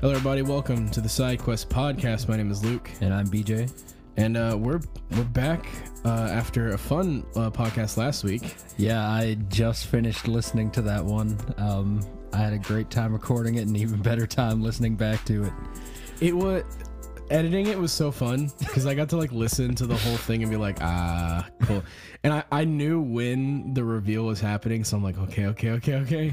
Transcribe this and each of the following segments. Hello everybody, welcome to the Side Quest Podcast. My name is Luke. And I'm BJ. And we're back after a fun podcast last week. Yeah, I just finished listening to that one. I had a great time recording it and an even better time listening back to it. Editing it was so fun because I got to like listen to the whole thing and be like, ah, cool. And I knew when the reveal was happening, so I'm like, okay.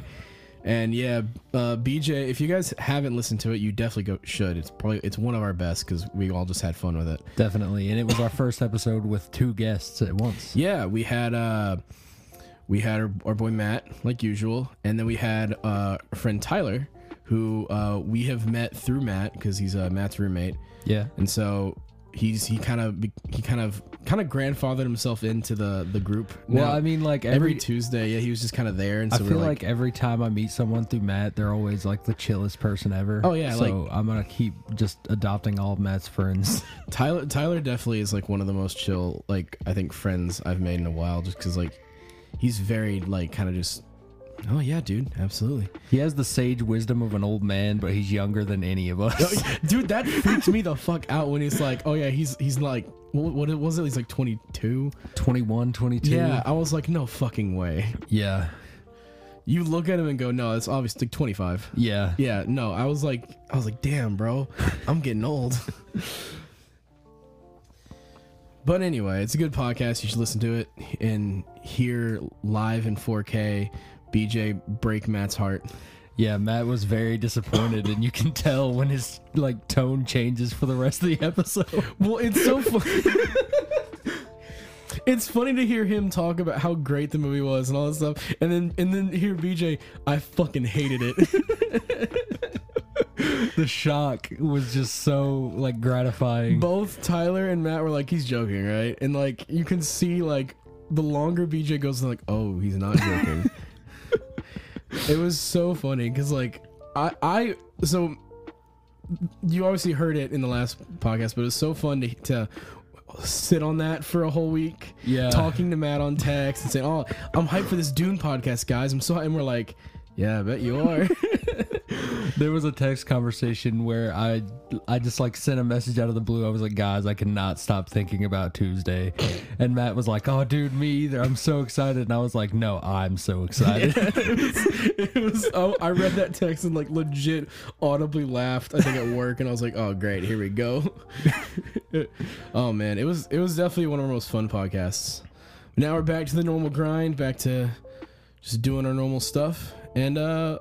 And yeah, BJ, if you guys haven't listened to it, you definitely should. It's one of our best because we all just had fun with it. Definitely, and it was our first episode with two guests at once. Yeah, we had our boy Matt, like usual, and then we had our friend Tyler, who we have met through Matt because he's Matt's roommate. Yeah, and so he kind of grandfathered himself into the group. Well, now, I mean, like every Tuesday, yeah, he was just kind of there. And so I feel like every time I meet someone through Matt, they're always like the chillest person ever. Oh yeah, so like, I'm gonna keep just adopting all of Matt's friends. Tyler definitely is like one of the most chill, like I think friends I've made in a while, just because like he's very like kind of just. Oh yeah, dude, absolutely. He has the sage wisdom of an old man, but he's younger than any of us. Dude, that freaks me the fuck out when he's like, oh yeah, he's like, what was it? He's like 22? 21, 22. Yeah, I was like, no fucking way. Yeah. You look at him and go, no, that's obviously like 25. Yeah. Yeah, no, I was like, damn, bro, I'm getting old. But anyway, it's a good podcast. You should listen to it and hear live in 4K. BJ break Matt's heart. Yeah, Matt was very disappointed, and you can tell when his like tone changes for the rest of the episode. Well, it's so funny. It's funny to hear him talk about how great the movie was and all that stuff, and then hear BJ, I fucking hated it. The shock was just so like gratifying. Both Tyler and Matt were like, he's joking, right? And like you can see like the longer BJ goes, like, oh, he's not joking. It was so funny because like so you obviously heard it in the last podcast, but it was so fun to sit on that for a whole week. Yeah, talking to Matt on text and saying, "Oh, I'm hyped for this Dune podcast, guys." And we're like, "Yeah, I bet you are." There was a text conversation where I just like sent a message out of the blue. I was like, guys, I cannot stop thinking about Tuesday. And Matt was like, oh dude, me either, I'm so excited. And I was like, no, I'm so excited. Yeah, it was oh, I read that text and like legit audibly laughed, I think at work, and I was like, oh great, here we go. Oh man, it was definitely one of our most fun podcasts. Now we're back to the normal grind, back to just doing our normal stuff. And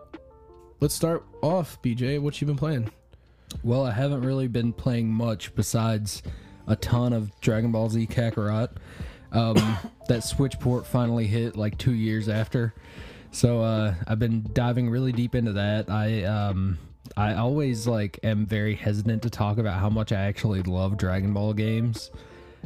let's start off, BJ. What you been playing? Well, I haven't really been playing much besides a ton of Dragon Ball Z Kakarot. That Switch port finally hit like 2 years after. So I've been diving really deep into that. I always like am very hesitant to talk about how much I actually love Dragon Ball games.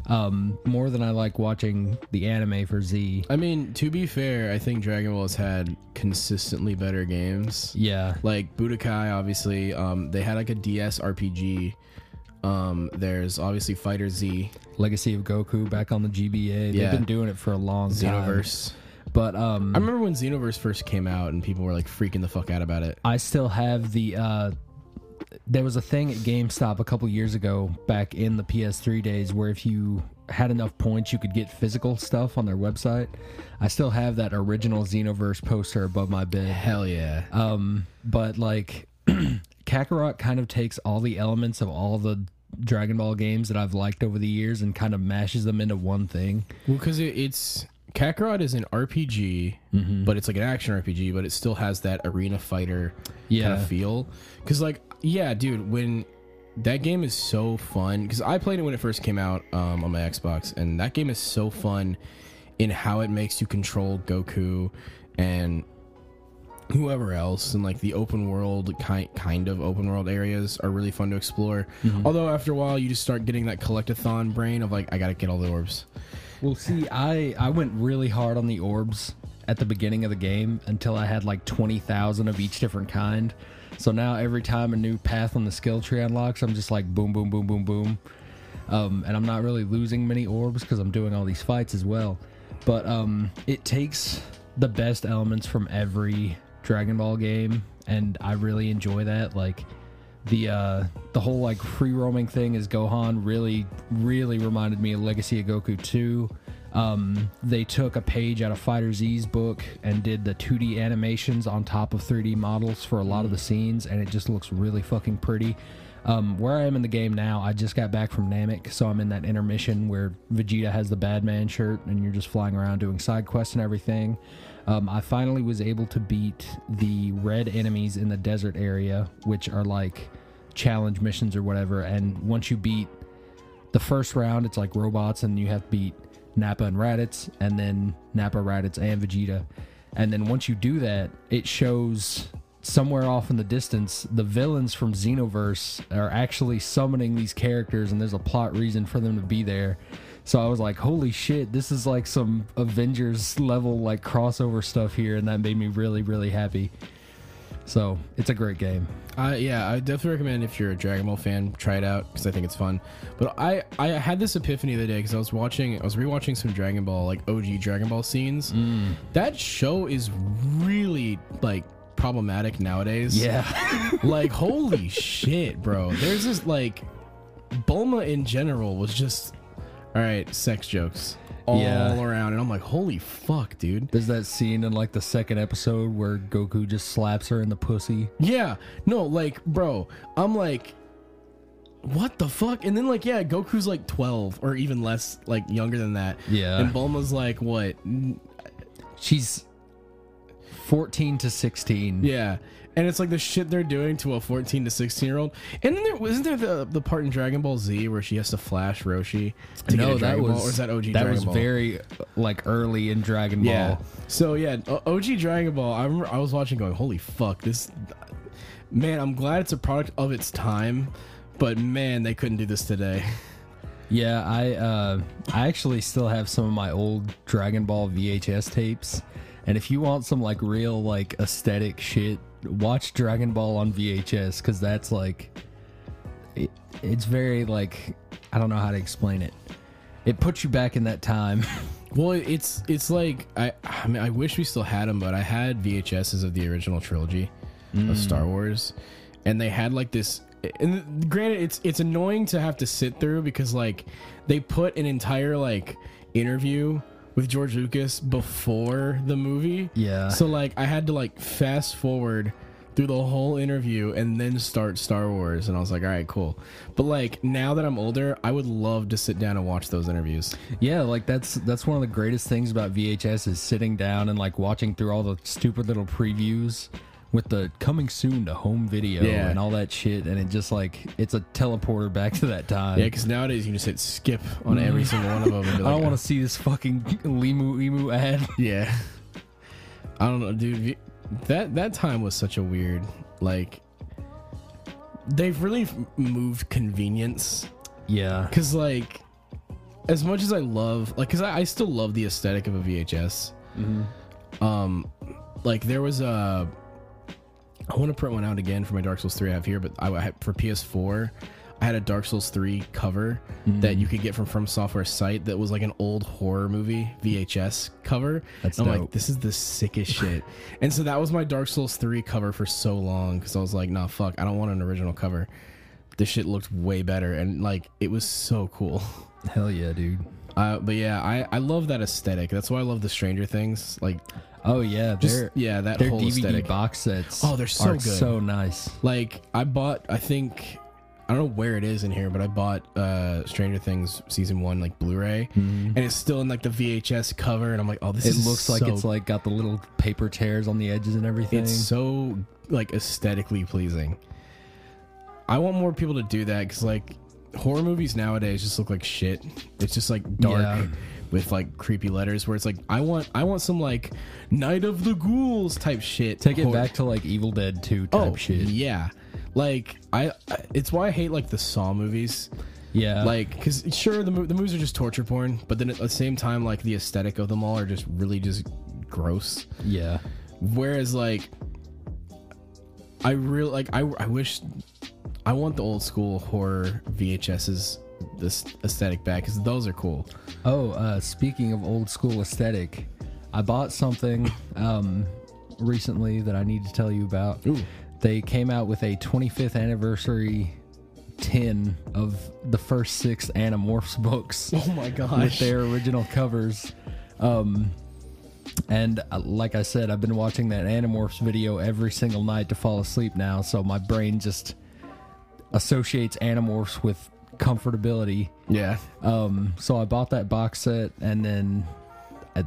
More than I like watching the anime for Z. I mean, to be fair, I think Dragon Ball has had consistently better games. Yeah. Like Budokai, obviously. They had like a DS RPG. There's obviously Fighter Z. Legacy of Goku back on the GBA. Yeah. They've been doing it for a long time. Xenoverse. But I remember when Xenoverse first came out and people were like freaking the fuck out about it. I still have the there was a thing at GameStop a couple years ago back in the PS3 days where if you had enough points, you could get physical stuff on their website. I still have that original Xenoverse poster above my bed. Hell yeah. But like Kakarot kind of takes all the elements of all the Dragon Ball games that I've liked over the years and kind of mashes them into one thing. Well, because it's Kakarot is an RPG, mm-hmm. But it's like an action RPG, but it still has that arena fighter kind of feel. Because like, yeah, dude, when that game is so fun, because I played it when it first came out on my Xbox, and that game is so fun in how it makes you control Goku and whoever else, and like the open world kind of open world areas are really fun to explore. Mm-hmm. Although after a while, you just start getting that collectathon brain of like, I gotta get all the orbs. Well, see, I went really hard on the orbs at the beginning of the game until I had like 20,000 of each different kind. So now every time a new path on the skill tree unlocks, I'm just like boom, boom, boom, boom, boom. And I'm not really losing many orbs because I'm doing all these fights as well. But it takes the best elements from every Dragon Ball game, and I really enjoy that. Like the whole like free roaming thing as Gohan really, really reminded me of Legacy of Goku 2. They took a page out of FighterZ's book and did the 2D animations on top of 3D models for a lot of the scenes, and it just looks really fucking pretty. Where I am in the game now, I just got back from Namek, so I'm in that intermission where Vegeta has the bad man shirt and you're just flying around doing side quests and everything. I finally was able to beat the red enemies in the desert area, which are like challenge missions or whatever, and once you beat the first round, it's like robots, and you have to beat Nappa and Raditz, and then Nappa, Raditz, and Vegeta. And then once you do that, it shows somewhere off in the distance the villains from Xenoverse are actually summoning these characters, and there's a plot reason for them to be there. So I was like, holy shit, this is like some Avengers level like crossover stuff here, and that made me really, really happy. So it's a great game. Yeah, I definitely recommend, if you're a Dragon Ball fan, try it out, because I think it's fun. But I had this epiphany the other day, because I was rewatching some Dragon Ball, like OG Dragon Ball scenes. That show is really like problematic nowadays. Yeah. Like, holy shit, bro. There's this like, Bulma in general was just, all right, sex jokes all around, and I'm like, holy fuck, dude. There's that scene in like the second episode where Goku just slaps her in the pussy. Yeah, no, like, bro, I'm like, what the fuck? And then like, yeah, Goku's like 12 or even less, like younger than that. Yeah. And Bulma's like, what? She's 14 to 16. Yeah. And it's like the shit they're doing to a 14 to 16-year-old. And then isn't there the part in Dragon Ball Z where she has to flash Roshi to get a Dragon Ball? Or is that OG Dragon Ball? That was very like early in Dragon Ball. Yeah. So yeah, OG Dragon Ball, I remember I was watching going, holy fuck, this... Man, I'm glad it's a product of its time, but man, they couldn't do this today. Yeah, I actually still have some of my old Dragon Ball VHS tapes. And if you want some like real like aesthetic shit, watch Dragon Ball on VHS, because that's like it's very like, I don't know how to explain it. It puts you back in that time. Well, it's like I mean, I wish we still had them, but I had VHSs of the original trilogy of Star Wars, and they had like this. And granted, it's annoying to have to sit through, because like they put an entire like interview with George Lucas before the movie. Yeah. So like I had to like fast forward through the whole interview and then start Star Wars, and I was like, all right, cool. But like now that I'm older, I would love to sit down and watch those interviews. Yeah, like that's one of the greatest things about VHS is sitting down and like watching through all the stupid little previews with the coming soon to home video and all that shit, and it just like, it's a teleporter back to that time. Yeah, because nowadays you can just hit skip on every single one of them. And be like, I don't want to see this fucking Limu Emu ad. Yeah, I don't know, dude. That time was such a weird, like, they've really moved convenience. Yeah, because like, as much as I love, like, because I still love the aesthetic of a VHS. Like there was a. I want to print one out again for my Dark Souls 3 I have here, but for PS4, I had a Dark Souls 3 cover that you could get from Software's site that was like an old horror movie VHS cover. That's dope. I'm like, this is the sickest shit. And so that was my Dark Souls 3 cover for so long, because I was like, nah, fuck, I don't want an original cover. This shit looked way better, and like, it was so cool. Hell yeah, dude. But yeah, I love that aesthetic. That's why I love the Stranger Things. Like, oh yeah, that their whole DVD aesthetic. Box sets. Oh, they're so good, so nice. Like I bought, I think, I don't know where it is in here, but I bought Stranger Things season 1 like Blu-ray, and it's still in like the VHS cover, and I'm like, oh, this is looks so... like it's like got the little paper tears on the edges and everything. It's so like aesthetically pleasing. I want more people to do that, because like horror movies nowadays just look like shit. It's just like dark. Yeah. With like creepy letters, where it's like I want some like Night of the Ghouls type shit. Take it back to like Evil Dead 2 type shit. Yeah, like it's why I hate like the Saw movies. Yeah, like because sure the movies are just torture porn, but then at the same time like the aesthetic of them all are just really just gross. Yeah. Whereas like I wish, I want the old school horror VHSs. This aesthetic back, because those are cool. Speaking of old school aesthetic, I bought something recently that I need to tell you about. Ooh. they came out with a 25th anniversary 10 of the first 6 Animorphs books. Oh my gosh. With their original covers. And like I said, I've been watching that Animorphs video every single night to fall asleep now, so my brain just associates Animorphs with comfortability. Yeah. So I bought that box set, and then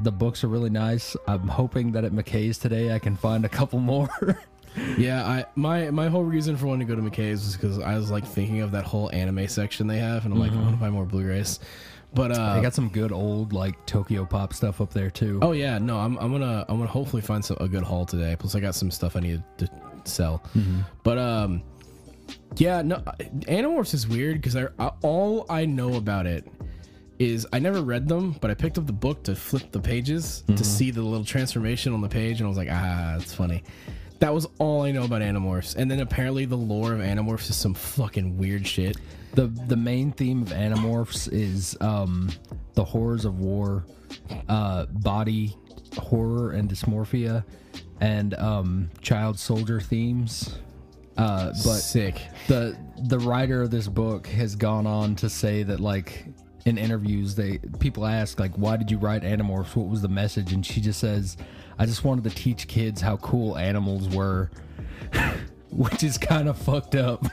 the books are really nice. I'm hoping that at McKay's today I can find a couple more. Yeah, my whole reason for wanting to go to McKay's was because I was like thinking of that whole anime section they have, and I'm like, I want to buy more Blu-rays. But they got some good old like Tokyo Pop stuff up there too. Oh yeah, no, I'm gonna hopefully find a good haul today. Plus I got some stuff I need to sell. Mm-hmm. But yeah, no, Animorphs is weird because all I know about it is I never read them, but I picked up the book to flip the pages to see the little transformation on the page, and I was like, that's funny. That was all I know about Animorphs. And then apparently the lore of Animorphs is some fucking weird shit. The main theme of Animorphs is the horrors of war, body horror and dysmorphia, and child soldier themes. But sick. The writer of this book has gone on to say that, like, in interviews, people ask, like, why did you write Animorphs? What was the message? And she just says, I just wanted to teach kids how cool animals were, which is kind of fucked up.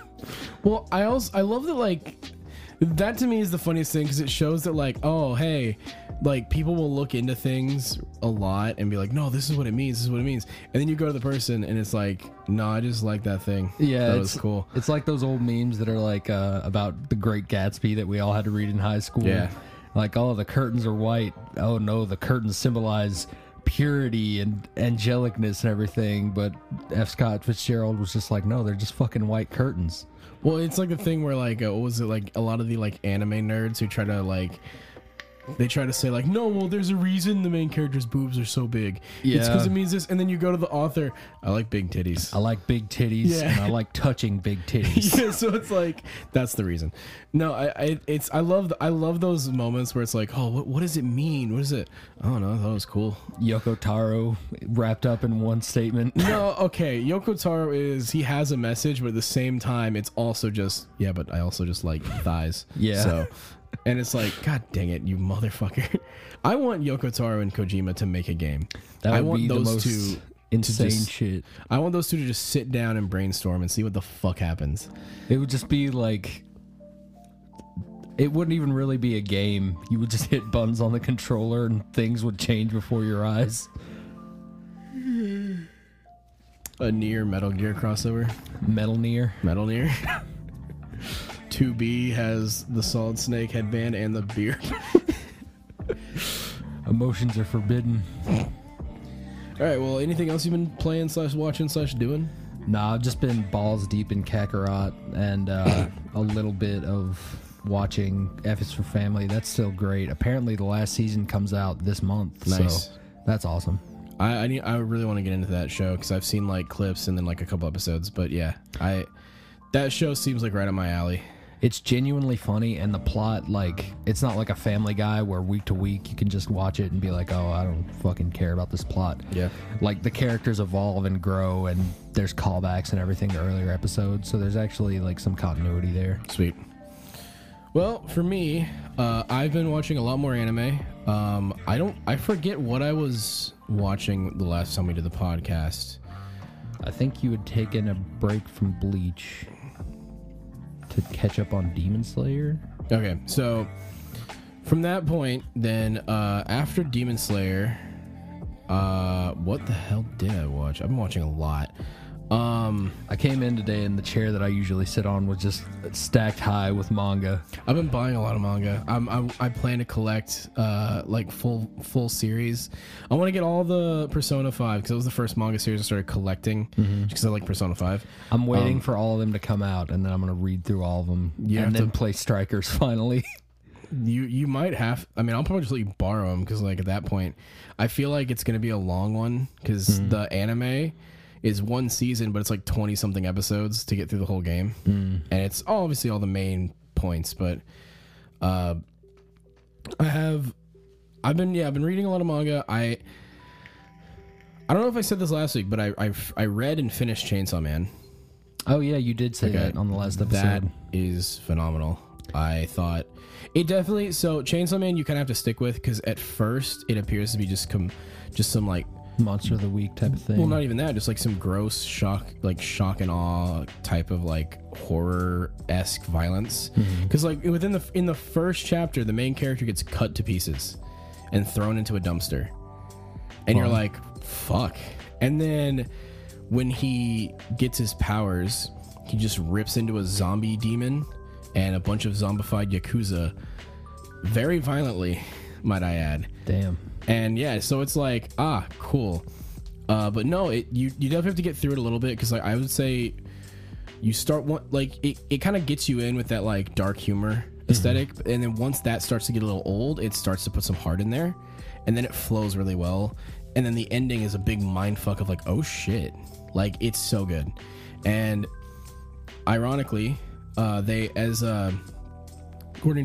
Well, I love that, like, that to me is the funniest thing, because it shows that, like, oh, hey, like, people will look into things a lot and be like, no, this is what it means, this is what it means. And then you go to the person and it's like, no, I just like that thing. Yeah, that was cool. It's like those old memes that are, like, about the Great Gatsby that we all had to read in high school. Yeah. Like, oh, the curtains are white. Oh, no, the curtains symbolize purity and angelicness and everything, but F. Scott Fitzgerald was just like, no, they're just fucking white curtains. Well, it's like the thing where, like, what was it, like, a lot of the, like, anime nerds who try to, like, they try to say, like, no, well, there's a reason the main character's boobs are so big. Yeah. It's because it means this, and then you go to the author, I like big titties. I like big titties, yeah. And I like touching big titties. Yeah, so it's like, that's the reason. No, I love those moments where it's like, oh, what does it mean? What is it? I don't know, I thought it was cool. Yoko Taro wrapped up in one statement. No, okay, Yoko Taro he has a message, but at the same time, it's also just, yeah, but I also just like thighs. Yeah. So... And it's like, God dang it, you motherfucker. I want Yoko Taro and Kojima to make a game. I want those two insane shit. I want those two to just sit down and brainstorm and see what the fuck happens. It would just be like, it wouldn't even really be a game. You would just hit buttons on the controller and things would change before your eyes. A near Metal Gear crossover. Metal Gear. 2B has the Solid Snake headband and the beard. Emotions are forbidden. Alright, well, anything else you've been playing /watching/doing? Nah, I've just been balls deep in Kakarot and a little bit of watching F is for Family. That's still great. Apparently the last season comes out this month. Nice. So that's awesome. I really want to get into that show because I've seen, like, clips and then, like, a couple episodes. But yeah, that show seems like right up my alley. It's genuinely funny, and the plot, like, it's not like a Family Guy where week to week you can just watch it and be like, oh, I don't fucking care about this plot. Yeah. Like, the characters evolve and grow, and there's callbacks and everything to earlier episodes, so there's actually, like, some continuity there. Sweet. Well, for me, I've been watching a lot more anime. I forget what I was watching the last time we did the podcast. I think you had taken a break from Bleach to catch up on Demon Slayer. Okay, so from that point, then after Demon Slayer, what the hell did I watch? I've been watching a lot. I came in today and the chair that I usually sit on was just stacked high with manga. I've been buying a lot of manga. I plan to collect like full series. I want to get all the Persona 5 because it was the first manga series I started collecting because I like Persona 5. I'm waiting for all of them to come out, and then I'm gonna read through all of them and then play Strikers finally. You might have. I mean, I'll probably just let you borrow them because, like, at that point, I feel like it's gonna be a long one because the anime is one season, but it's like 20 something episodes to get through the whole game. And it's obviously all the main points, but I've been reading a lot of manga. I don't know if I said this last week, but I read and finished Chainsaw Man. Oh yeah, you did say that on the last episode. That is phenomenal. I thought it definitely. So Chainsaw Man, you kind of have to stick with, because at first it appears to be just some like monster of the week type of thing. Well, not even that. Just like some gross shock and awe type of like horror-esque violence. Because like within in the first chapter, the main character gets cut to pieces and thrown into a dumpster, and you're like, fuck. And then when he gets his powers, he just rips into a zombie demon and a bunch of zombified Yakuza very violently, might I add. Damn. And yeah, so it's like, ah, cool. But no, you definitely have to get through it a little bit, because like, I would say you start it kind of gets you in with that like dark humor aesthetic, and then once that starts to get a little old, it starts to put some heart in there, and then it flows really well, and then the ending is a big mindfuck of like, oh shit, like it's so good. And ironically, according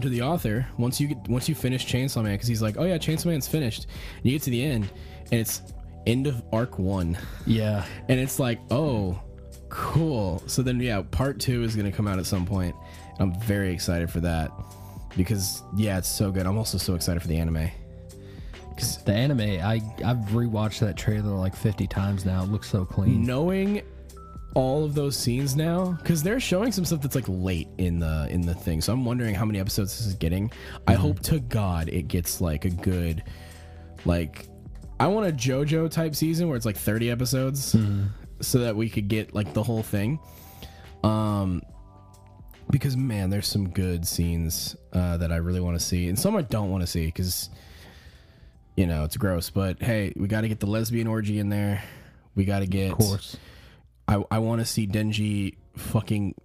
to the author, once you finish Chainsaw Man, because he's like, oh yeah, Chainsaw Man's finished, and you get to the end, and it's end of arc 1. Yeah, and it's like, oh, cool. So then, yeah, part 2 is gonna come out at some point. I'm very excited for that, because yeah, it's so good. I'm also so excited for the anime. Because the anime, I've rewatched that trailer like 50 times now. It looks so clean. Knowing all of those scenes now, because they're showing some stuff that's like late in the thing, so I'm wondering how many episodes this is getting. I hope to God it gets like a good, like, I want a JoJo type season where it's like 30 episodes, so that we could get like the whole thing. Because man, there's some good scenes that I really want to see, and some I don't want to see because, you know, it's gross. But hey, we got to get the lesbian orgy in there. We got to get, of course. I want to see Denji fucking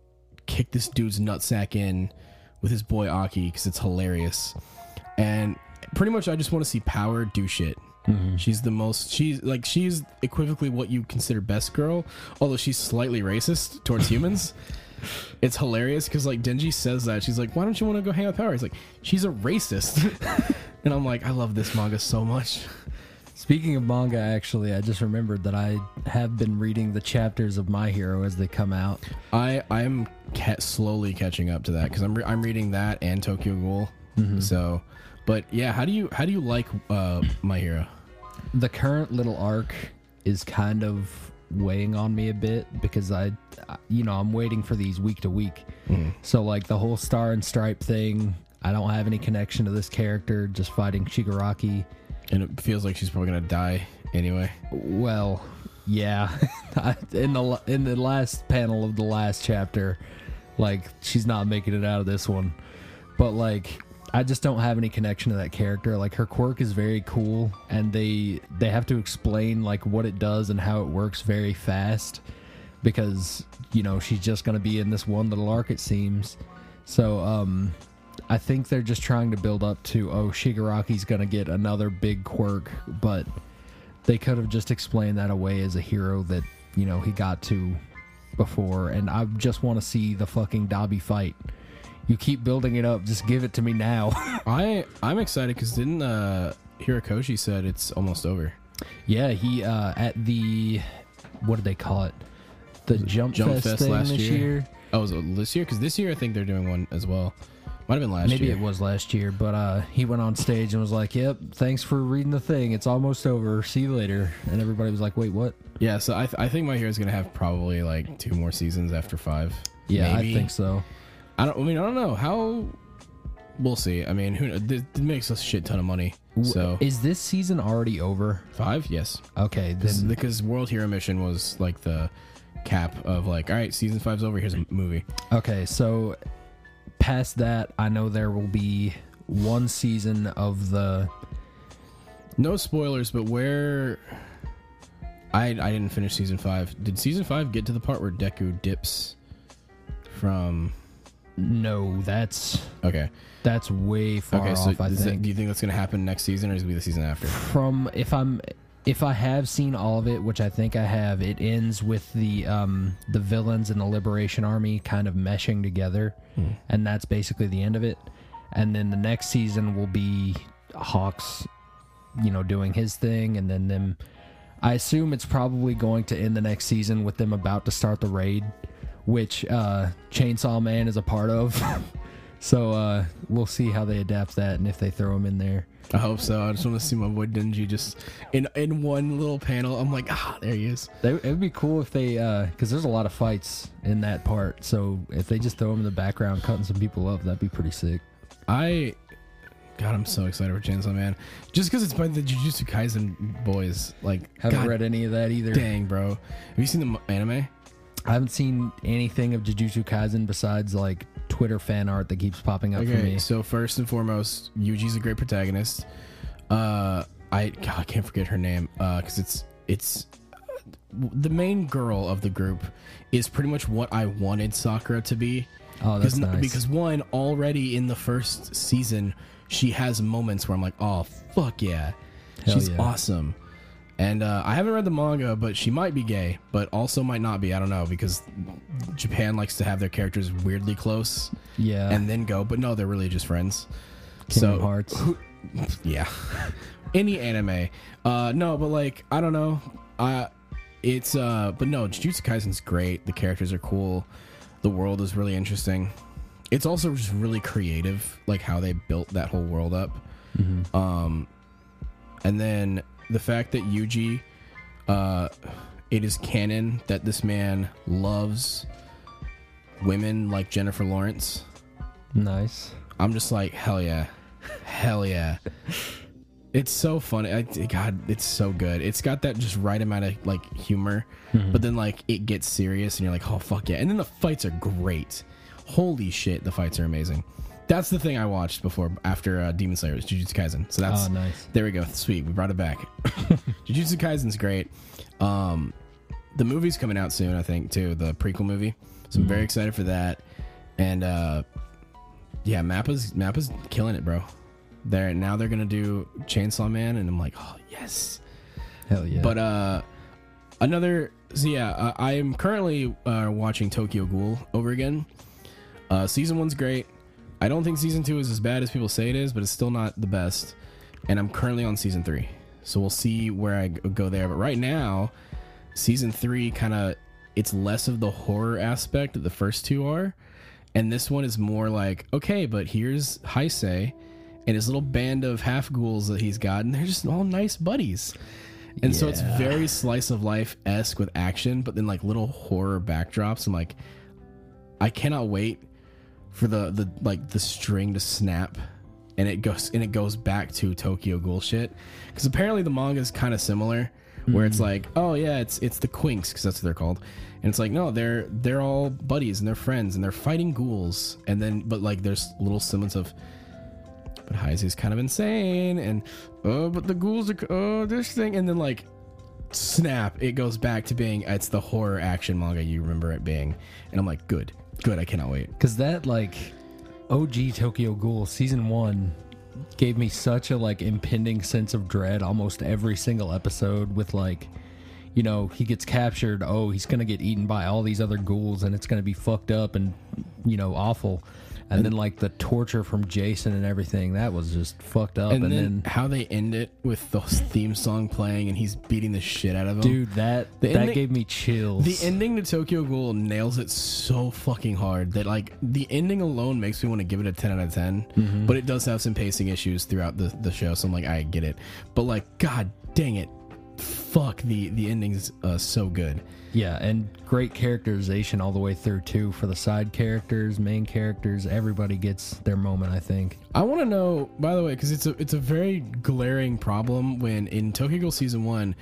kick this dude's nutsack in with his boy Aki, because it's hilarious. And pretty much I just want to see Power do shit. She's the most, she's equivocally what you consider best girl, although she's slightly racist towards humans. It's hilarious because like Denji says that, she's like, why don't you want to go hang out with Power? He's like, she's a racist. And I'm like, I love this manga so much. Speaking of manga, actually, I just remembered that I have been reading the chapters of My Hero as they come out. I'm slowly catching up to that, because I'm reading that and Tokyo Ghoul. So, but yeah, how do you like My Hero? The current little arc is kind of weighing on me a bit, because I'm waiting for these week to week. So like the whole Star and Stripe thing, I don't have any connection to this character. Just fighting Shigaraki. And it feels like she's probably gonna die anyway. Well, yeah. in the last panel of the last chapter, like, she's not making it out of this one. But like, I just don't have any connection to that character. Like, her quirk is very cool, and they have to explain like what it does and how it works very fast, because, you know, she's just gonna be in this one little arc, it seems. So I think they're just trying to build up to, oh, Shigaraki's going to get another big quirk, but they could have just explained that away as a hero that, you know, he got to before, and I just want to see the fucking Dabi fight. You keep building it up, just give it to me now. I'm excited, because didn't Horikoshi said it's almost over? Yeah, he, at the, what did they call it? The Jump Fest thing last year. Oh, was it this year? Because this year I think they're doing one as well. Might have been last year. Maybe it was last year, but he went on stage and was like, yep, thanks for reading the thing. It's almost over. See you later. And everybody was like, wait, what? Yeah, so I think My Hero's going to have probably like 2 more seasons after 5. Yeah, maybe. I think so. I don't know. How? We'll see. I mean, it makes a shit ton of money. So is this season already over? 5? Yes. Okay. Then, because World Hero Mission was like the cap of like, all right, season 5's over. Here's a movie. Okay, so past that, I know there will be one season of the... No spoilers, but where... I didn't finish season 5. Did season 5 get to the part where Deku dips from... No, that's... Okay. That's way far off, so I think. Do you think that's going to happen next season, or is it going to be the season after? If I have seen all of it, which I think I have, it ends with the villains and the Liberation Army kind of meshing together, and that's basically the end of it. And then the next season will be Hawks, you know, doing his thing, and then them. I assume it's probably going to end the next season with them about to start the raid, which Chainsaw Man is a part of. So we'll see how they adapt that and if they throw him in there. I hope so. I just want to see my boy Denji just in one little panel. I'm like, there he is. It would be cool if they, because there's a lot of fights in that part. So if they just throw him in the background, cutting some people up, that'd be pretty sick. God, I'm so excited for Chainsaw Man. Just because it's by the Jujutsu Kaisen boys. Like, haven't read any of that either. Dang, bro. Have you seen the anime? I haven't seen anything of Jujutsu Kaisen besides, like, Twitter fan art that keeps popping up for me. So first and foremost, Yuji's a great protagonist. I can't forget her name because it's the main girl of the group is pretty much what I wanted Sakura to be. Oh, that's nice. Because one, already in the first season, she has moments where I'm like, oh, fuck yeah. She's awesome. And I haven't read the manga, but she might be gay, but also might not be. I don't know, because Japan likes to have their characters weirdly close. Yeah. And then go. But no, they're really just friends. Kingdom Hearts. Yeah. Any anime. No, but like, I don't know. But no, Jujutsu Kaisen's great. The characters are cool. The world is really interesting. It's also just really creative, like how they built that whole world up. Mm-hmm. And then the fact that Yuji, it is canon that this man loves women like Jennifer Lawrence. Nice. I'm just like, hell yeah. Hell yeah. It's so funny. God, it's so good. It's got that just right amount of like humor, but then like it gets serious and you're like, oh, fuck yeah. And then the fights are great. Holy shit, the fights are amazing. That's the thing I watched after Demon Slayer was Jujutsu Kaisen. So that's nice. There we go. Sweet. We brought it back. Jujutsu Kaisen's great. The movie's coming out soon, I think, too. The prequel movie. So I'm very excited for that. And yeah, Mappa's killing it, bro. Now they're gonna do Chainsaw Man, and I'm like, oh yes. Hell yeah. But I am currently watching Tokyo Ghoul over again. Season 1's great. I don't think season 2 is as bad as people say it is, but it's still not the best. And I'm currently on season 3. So we'll see where I go there. But right now, season 3 kind of, it's less of the horror aspect that the first two are. And this one is more like, okay, but here's Heisei and his little band of half ghouls that he's got. And they're just all nice buddies. And so it's very slice of life-esque with action, but then like little horror backdrops. I'm like, I cannot wait for the string to snap and it goes back to Tokyo Ghoul shit, because apparently the manga is kind of similar where it's like, oh yeah, it's the Quinks, because that's what they're called, and it's like, no, they're all buddies and they're friends and they're fighting ghouls, and then but like there's little semblance of, but Heisei's kind of insane, and oh but the ghouls are this thing, and then like snap it goes back to being it's the horror action manga you remember it being, and I'm like, good, I cannot wait. Because that, like, OG Tokyo Ghoul season 1 gave me such a, like, impending sense of dread almost every single episode with, like, you know, he gets captured, oh, he's going to get eaten by all these other ghouls, and it's going to be fucked up and, you know, awful. And then, like, the torture from Jason and everything, that was just fucked up. And then how they end it with the theme song playing and he's beating the shit out of him. Dude, that gave me chills. The ending to Tokyo Ghoul nails it so fucking hard that, like, the ending alone makes me want to give it a 10 out of 10. Mm-hmm. But it does have some pacing issues throughout the show, so I'm like, I get it. But, like, god dang it. Fuck, the ending's so good. Yeah, and great characterization all the way through too, for the side characters, main characters, everybody gets their moment. I think I want to know, by the way, because it's a very glaring problem when in Tokyo Ghoul season 1,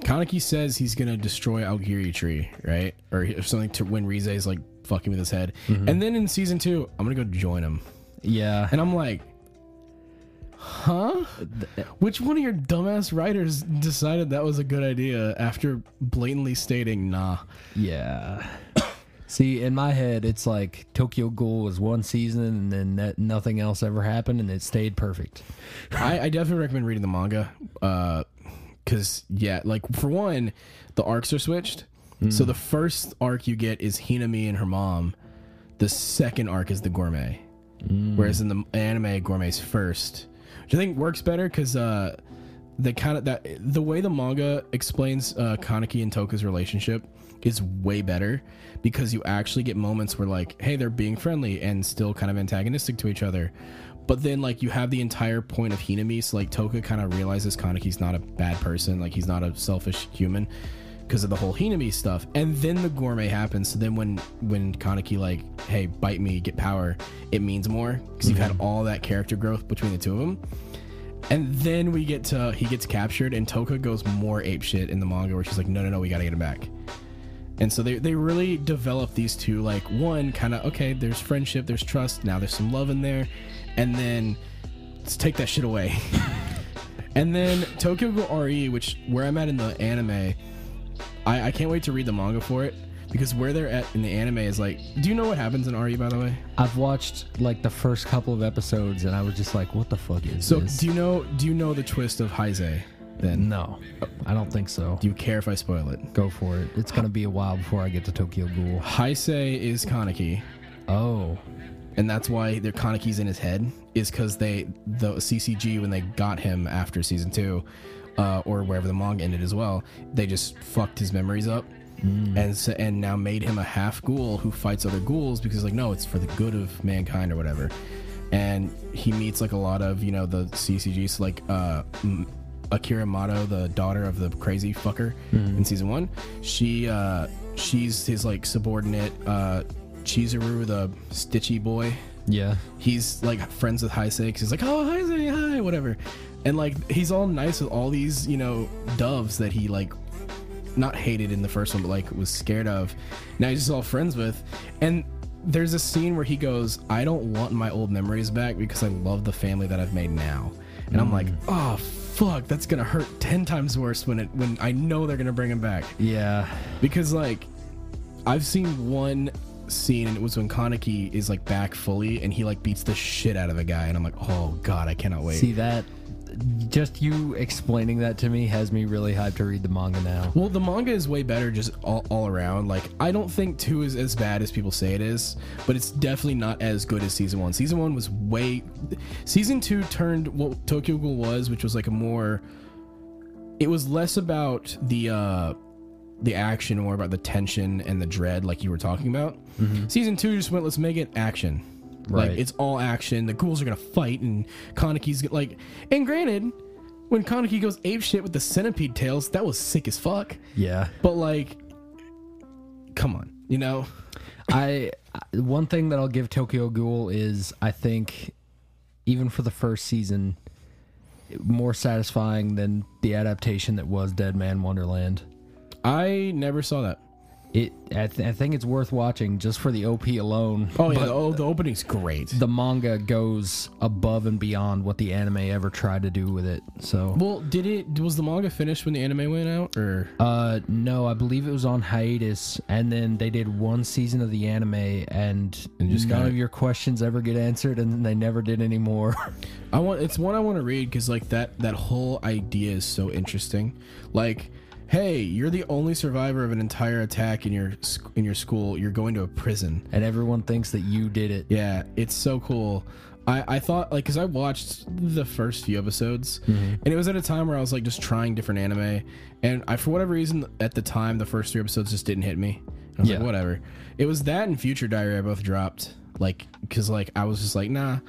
Kaneki says he's gonna destroy Aogiri Tree, right, or something, to when Rizei's like fucking with his head, and then in season 2, I'm gonna go join him. Yeah, and I'm like, huh? Which one of your dumbass writers decided that was a good idea after blatantly stating nah? Yeah. See, in my head, it's like Tokyo Ghoul was one season and then nothing else ever happened and it stayed perfect. I definitely recommend reading the manga. Because, yeah, like, for one, the arcs are switched. So the first arc you get is Hinami and her mom. The second arc is the gourmet. Whereas in the anime, gourmet's first. Which I think works better because the kind of that the way the manga explains Kaneki and Toka's relationship is way better, because you actually get moments where, like, hey, they're being friendly and still kind of antagonistic to each other, but then, like, you have the entire point of Hinami. So, like, Toka kind of realizes Kaneki's not a bad person, like, he's not a selfish human, because of the whole Hinami stuff. And then the gourmet happens, so then when Kaneki, like, hey, bite me, get power, it means more, because you've had all that character growth between the two of them. And then we get to, he gets captured, and Toka goes more apeshit in the manga, where she's like, no, we gotta get him back. And so they really develop these two, like, one, kind of, okay, there's friendship, there's trust, now there's some love in there, and then let's take that shit away. And then Tokyo Ghoul RE, which, where I'm at in the anime, I can't wait to read the manga for it, because where they're at in the anime is like, do you know what happens in RE, by the way? I've watched, like, the first couple of episodes, and I was just like, what the fuck is this? So do you know the twist of Heisei? Then no, I don't think so. Do you care if I spoil it? Go for it. It's gonna be a while before I get to Tokyo Ghoul. Heisei is Kaneki. Oh, and that's why their Kaneki's in his head, is because the CCG, when they got him after season 2, or wherever the manga ended as well, they just fucked his memories up, and now made him a half ghoul who fights other ghouls, because, like, no, it's for the good of mankind or whatever. And he meets, like, a lot of, you know, the CCGs, like Akira Mato, the daughter of the crazy fucker in season 1, she's his, like, subordinate. Chizuru, the stitchy boy, yeah, he's, like, friends with Heisei, because he's like, oh, Heisei, hi, whatever, and, like, he's all nice with all these, you know, doves that he, like, not hated in the first one, but, like, was scared of. Now he's just all friends with. And there's a scene where he goes, I don't want my old memories back, because I love the family that I've made now. And I'm like, oh, fuck, that's gonna hurt 10 times worse when I know they're gonna bring him back. Yeah, because, like, I've seen one scene, and it was when Kaneki is, like, back fully, and he, like, beats the shit out of a guy, and I'm like, oh god, I cannot wait. See, that just you explaining that to me has me really hyped to read the manga now. Well, the manga is way better just all around. Like, I don't think 2 is as bad as people say it is, but it's definitely not as good as season 1. Season 1 was way... Season 2 turned what Tokyo Ghoul was, which was, like, a more... It was less about the action, more about the tension and the dread, like you were talking about. Season 2 just went, let's make it action. Right. Like, it's all action. The ghouls are gonna fight, and Kaneki's like... And granted, when Kaneki goes apeshit with the centipede tails, that was sick as fuck. Yeah. But, like, come on, you know. One thing that I'll give Tokyo Ghoul is, I think, even for the first season, more satisfying than the adaptation that was Dead Man Wonderland. I never saw that. I think it's worth watching just for the OP alone. Oh yeah, the opening's great. The manga goes above and beyond what the anime ever tried to do with it. So, well, was the manga finished when the anime went out, or? No, I believe it was on hiatus, and then they did one season of the anime, and just none of your questions ever get answered, and then they never did any more. It's one I want to read, because, like, that whole idea is so interesting, like. Hey, you're the only survivor of an entire attack in your school. You're going to a prison, and everyone thinks that you did it. Yeah, it's so cool. I thought, like, because I watched the first few episodes, and it was at a time where I was, like, just trying different anime, and I, for whatever reason, at the time, the first 3 episodes just didn't hit me. I was like, whatever. It was that and Future Diary I both dropped, like, because, like, I was just like, nah.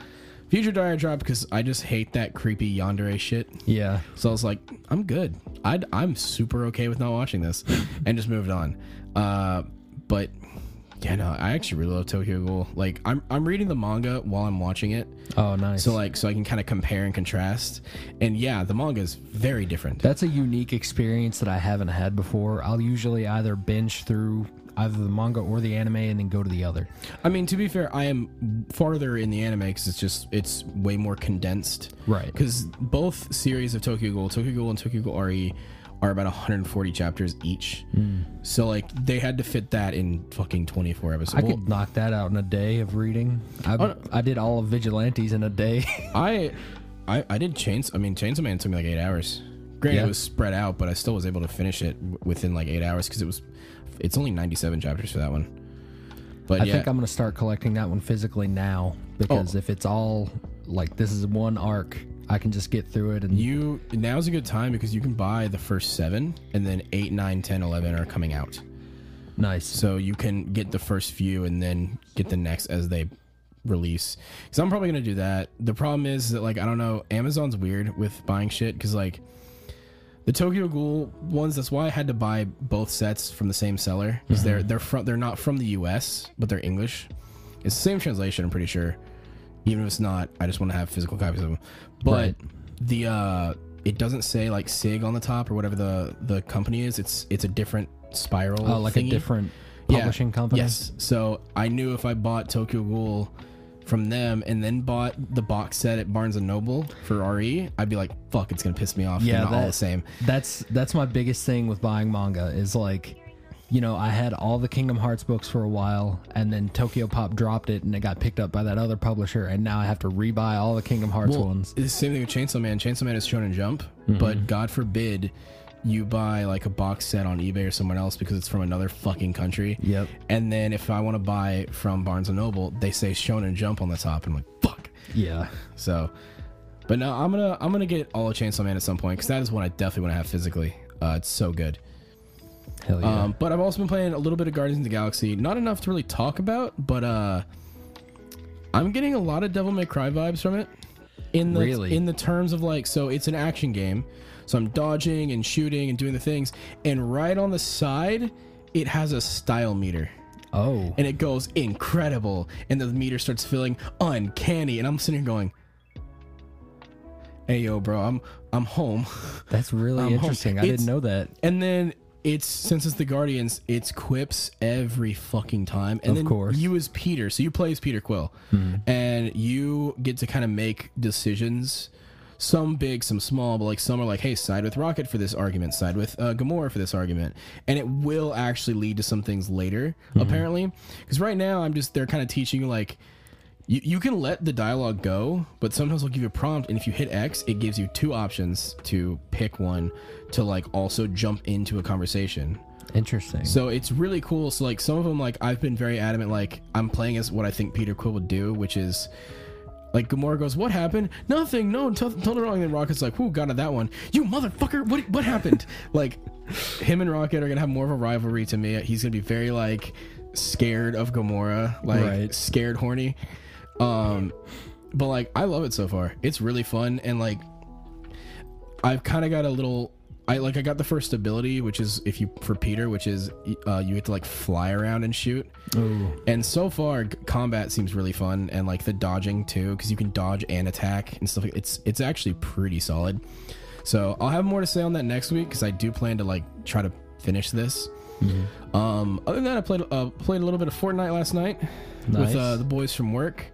Future Diary drop because I just hate that creepy yandere shit. Yeah. So I was like, I'm good. I'm super okay with not watching this, and just moved on. But yeah, no, I actually really love Tokyo Ghoul. Like, I'm reading the manga while I'm watching it. Oh, nice. So, like, so I can kind of compare and contrast. And yeah, the manga is very different. That's a unique experience that I haven't had before. I'll usually either binge through either the manga or the anime and then go to the other. I mean, to be fair, I am farther in the anime because it's way more condensed. Right. Because both series of Tokyo Ghoul and Tokyo Ghoul RE are about 140 chapters each. So, like, they had to fit that in fucking 24 episodes. I could knock that out in a day of reading. I did all of Vigilantes in a day. I did Chainsaw Man took me like 8 hours. Granted, it was spread out, but I still was able to finish it within like 8 hours because it's only 97 chapters for that one. But I think I'm going to start collecting that one physically now, because if it's all like this is one arc, I can just get through it. And you, now's a good time because you can buy the first 7, and then 8, 9, 10, 11 are coming out. Nice. So you can get the first few and then get the next as they release. Because I'm probably going to do that. The problem is that, like, I don't know, Amazon's weird with buying shit because, like, the Tokyo Ghoul ones, that's why I had to buy both sets from the same seller. Because mm-hmm. they're not from the US, but they're English. It's the same translation, I'm pretty sure. Even if it's not, I just want to have physical copies of them. But right. The it doesn't say like SIG on the top or whatever the company is. It's a different spiral. Oh, like thingy. A different publishing company. Yes. So I knew if I bought Tokyo Ghoul from them and then bought the box set at Barnes and Noble for RE, I'd be like, fuck, it's gonna piss me off. Yeah, they're not all the same. That's my biggest thing with buying manga is, like, you know, I had all the Kingdom Hearts books for a while, and then Tokyo Pop dropped it, and it got picked up by that other publisher, and now I have to rebuy all the Kingdom Hearts ones. It's the same thing with Chainsaw Man. Chainsaw Man is Shonen Jump, mm-hmm. but God forbid you buy like a box set on eBay or someone else because it's from another fucking country. Yep. And then if I want to buy from Barnes & Noble, they say Shonen Jump on the top, and I'm like, fuck. Yeah. So, but no, I'm gonna get all of Chainsaw Man at some point because that is one I definitely want to have physically. It's so good. Hell yeah. But I've also been playing a little bit of Guardians of the Galaxy. Not enough to really talk about, but I'm getting a lot of Devil May Cry vibes from it. In the terms of, like, so it's an action game, so I'm dodging and shooting and doing the things, and right on the side it has a style meter. Oh. And it goes incredible, and the meter starts feeling uncanny, and I'm sitting here going, hey yo bro, I'm home. That's really interesting. I didn't know that. And then it's, since it's the Guardians, it's quips every fucking time. And of course. You as Peter, so you play as Peter Quill. Mm. And you get to kind of make decisions, some big, some small, but like some are like, hey, side with Rocket for this argument, side with Gamora for this argument. And it will actually lead to some things later, mm-hmm. apparently. Because right now, they're kind of teaching you, like, you can let the dialogue go, but sometimes they'll give you a prompt, and if you hit X, it gives you 2 options to pick one to, like, also jump into a conversation. Interesting. So it's really cool. So, like, some of them, like, I've been very adamant, like, I'm playing as what I think Peter Quill would do, which is, like, Gamora goes, what happened? Nothing. No, totally wrong. And then Rocket's like, whoo, got out of that one. You motherfucker. What happened? Like, him and Rocket are going to have more of a rivalry to me. He's going to be very, like, scared of Gamora. Like, right. Scared horny. But, like, I love it so far. It's really fun, and, like, I've kind of got a little, I got the first ability, which is you get to, like, fly around and shoot. Ooh. And so far combat seems really fun, and, like, the dodging too, because you can dodge and attack and stuff. It's actually pretty solid. So I'll have more to say on that next week because I do plan to, like, try to finish this. Mm-hmm. Other than that, I played a little bit of Fortnite last night. Nice. With the boys from work.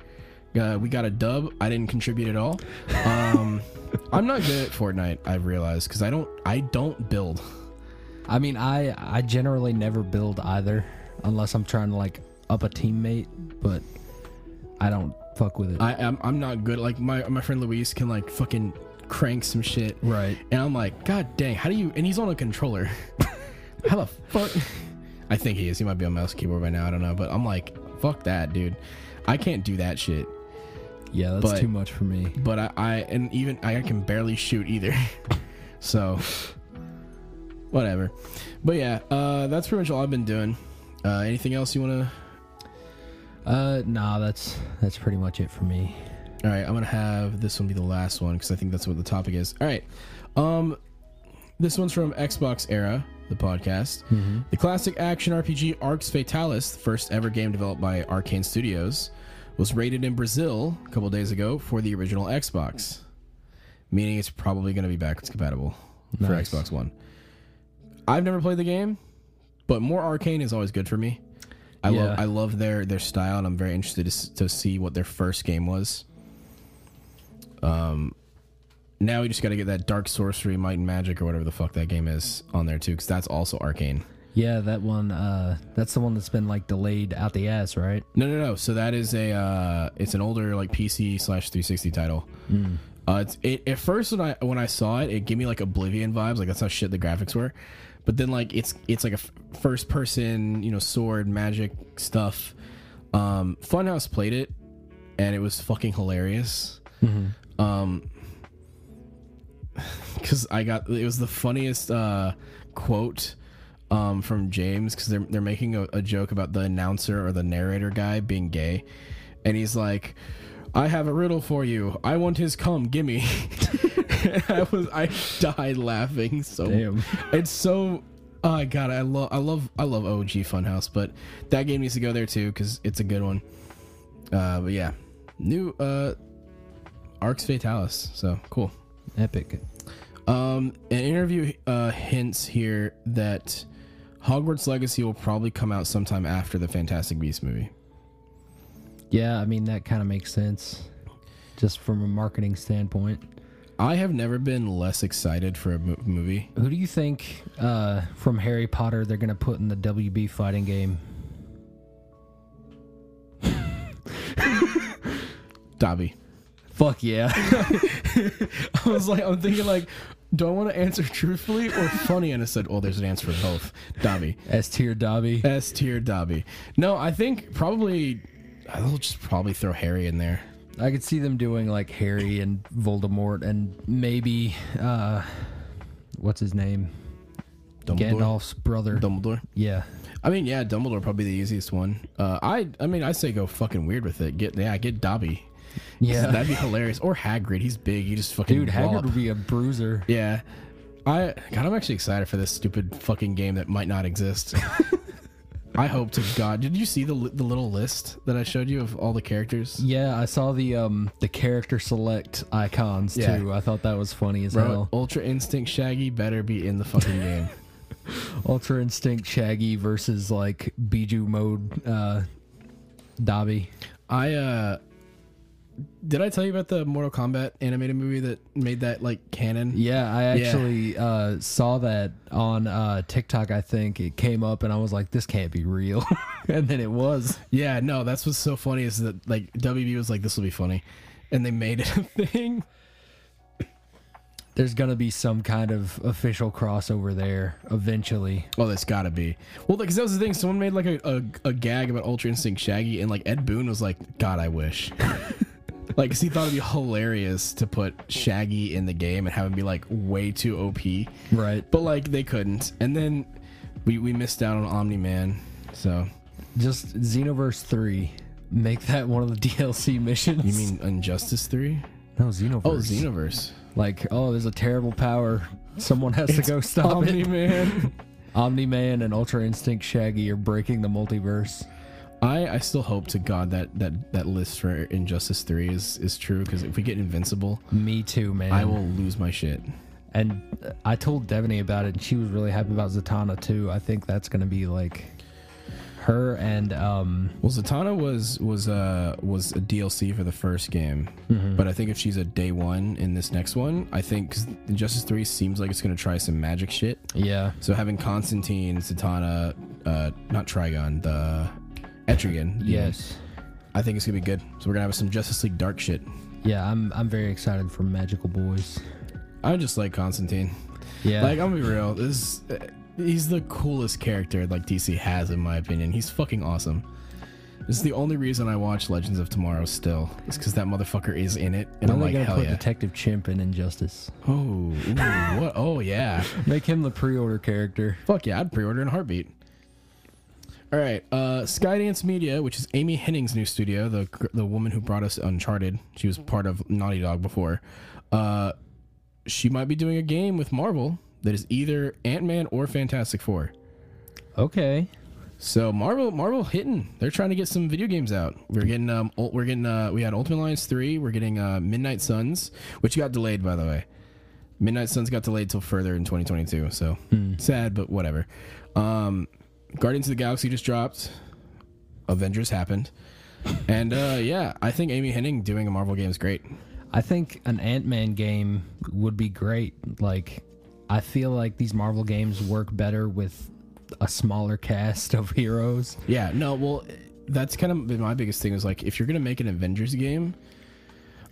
We got a dub. I didn't contribute at all. I'm not good at Fortnite, I've realized, because I don't build. I mean, I generally never build either, unless I'm trying to, like, up a teammate, but I don't fuck with it. I'm not good. Like, my friend Luis can, like, fucking crank some shit. Right. And I'm like, god dang, how do you... And he's on a controller. How the fuck... I think he is. He might be on mouse keyboard by now. I don't know. But I'm like, fuck that, dude. I can't do that shit. Yeah, that's too much for me. But I can barely shoot either. So, whatever. But yeah, that's pretty much all I've been doing. Anything else you want to... Nah, that's pretty much it for me. All right, I'm going to have this one be the last one because I think that's what the topic is. All right. This one's from Xbox Era, the podcast. Mm-hmm. The classic action RPG Arx Fatalis, the first ever game developed by Arkane Studios, was rated in Brazil a couple days ago for the original Xbox, meaning it's probably going to be backwards compatible. Nice. For Xbox One. I've never played the game, but more Arkane is always good for me. I love their style, and I'm very interested to see what their first game was. Now we just got to get that Dark Sorcery, Might and Magic, or whatever the fuck that game is on there too, because that's also Arkane. Yeah, that one. That's the one that's been, like, delayed out the ass, right? No. So that is it's an older, like, PC/360 title. Mm. At first when I saw it gave me, like, Oblivion vibes. Like, that's how shit the graphics were. But then, like, it's like a first person, you know, sword magic stuff. Funhouse played it, and it was fucking hilarious. Mm-hmm. because I got, it was the funniest quote from James, because they're making a joke about the announcer or the narrator guy being gay, and he's like, I have a riddle for you. I want his cum, gimme. I died laughing. So damn. It's so, oh god, I love OG Funhouse, but that game needs to go there too because it's a good one. But yeah, new Arx Fatalis. So cool, epic. An interview hints here that Hogwarts Legacy will probably come out sometime after the Fantastic Beasts movie. Yeah, I mean that kind of makes sense, just from a marketing standpoint. I have never been less excited for a movie. Who do you think from Harry Potter they're going to put in the WB fighting game? Dobby. Fuck yeah. I was like, I'm thinking like, do I want to answer truthfully or funny? And I said, well, there's an answer for both. Dobby. S-tier Dobby. S-tier Dobby. No, I think probably, I'll just probably throw Harry in there. I could see them doing like Harry and Voldemort and maybe what's his name? Dumbledore? Gandalf's brother. Dumbledore? Yeah. I mean, yeah, Dumbledore probably the easiest one. I say go fucking weird with it. Get Dobby. Yeah. That'd be hilarious. Or Hagrid, he's big. He just fucking dude, Hagrid would be a bruiser. Yeah. I'm actually excited for this stupid fucking game that might not exist. I hope to God. Did you see the little list that I showed you of all the characters? Yeah, I saw the character select icons too. I thought that was funny as hell. Ultra Instinct Shaggy better be in the fucking game. Ultra Instinct Shaggy versus like Bijou mode Dobby. Did I tell you about the Mortal Kombat animated movie that made that like canon? Yeah, I actually saw that on TikTok. I think it came up, and I was like, "This can't be real," and then it was. Yeah, no, that's what's so funny is that like WB was like, "This will be funny," and they made it a thing. There's gonna be some kind of official crossover there eventually. Oh, there's gotta be. Well, because that was the thing. Someone made like a gag about Ultra Instinct Shaggy, and like Ed Boon was like, "God, I wish." Like, he thought it'd be hilarious to put Shaggy in the game and have him be like way too OP, right? But like they couldn't, and then we missed out on Omni-Man. So, just Xenoverse 3, make that one of the DLC missions. You mean Injustice 3? No, Xenoverse. Oh, Xenoverse. Like, oh, there's a terrible power. Someone has to go stop Omni-Man. Omni-Man and Ultra Instinct Shaggy are breaking the multiverse. I still hope to God that list for Injustice 3 is true, because if we get Invincible... Me too, man. I will lose my shit. And I told Devaney about it, and she was really happy about Zatanna too. I think that's going to be like her and... Well, Zatanna was a DLC for the first game, mm-hmm. But I think if she's a day one in this next one, I think cause Injustice 3 seems like it's going to try some magic shit. Yeah. So having Constantine, Zatanna, not Trigon, the... Etrigan. Yes. I think it's going to be good. So we're going to have some Justice League Dark shit. Yeah, I'm very excited for Magical Boys. I just like Constantine. Yeah. Like, I'm going to be real. He's the coolest character like DC has, in my opinion. He's fucking awesome. This is the only reason I watch Legends of Tomorrow still. It's because that motherfucker is in it. And I'm like, hell put yeah. Detective Chimp in Injustice. Oh, ooh, what? Oh, yeah. Make him the pre-order character. Fuck yeah, I'd pre-order in a heartbeat. All right, Skydance Media, which is Amy Hennig's new studio, the woman who brought us Uncharted, she was part of Naughty Dog before. She might be doing a game with Marvel that is either Ant-Man or Fantastic Four. Okay. So Marvel hitting. They're trying to get some video games out. We had Ultimate Alliance 3. We're getting Midnight Suns, which got delayed, by the way. Midnight Suns got delayed till further in 2022. So sad, but whatever. Guardians of the Galaxy just dropped. Avengers happened. And, yeah, I think Amy Hennig doing a Marvel game is great. I think an Ant-Man game would be great. Like, I feel like these Marvel games work better with a smaller cast of heroes. Yeah, no, well, that's kind of been my biggest thing is, like, if you're going to make an Avengers game,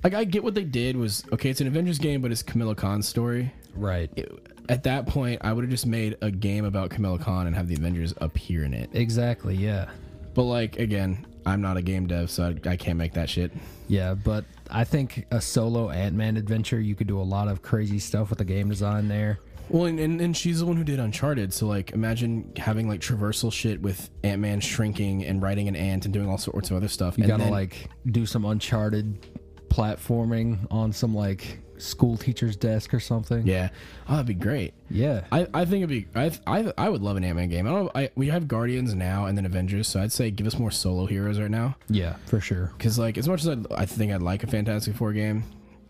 like, I get what they did was, okay, it's an Avengers game, but it's Kamala Khan's story. Right. At that point, I would have just made a game about Kamala Khan and have the Avengers appear in it. Exactly, yeah. But, like, again, I'm not a game dev, so I can't make that shit. Yeah, but I think a solo Ant-Man adventure, you could do a lot of crazy stuff with the game design there. Well, and she's the one who did Uncharted, so, like, imagine having, like, traversal shit with Ant-Man shrinking and riding an ant and doing all sorts of other stuff. You got to, like, do some Uncharted platforming on some, like, school teacher's desk or something. Yeah. Oh, that'd be great. Yeah. I think it'd be... I would love an Ant-Man game. We have Guardians now and then Avengers, so I'd say give us more solo heroes right now. Yeah, for sure. Because, like, as much as I think I'd like a Fantastic Four game...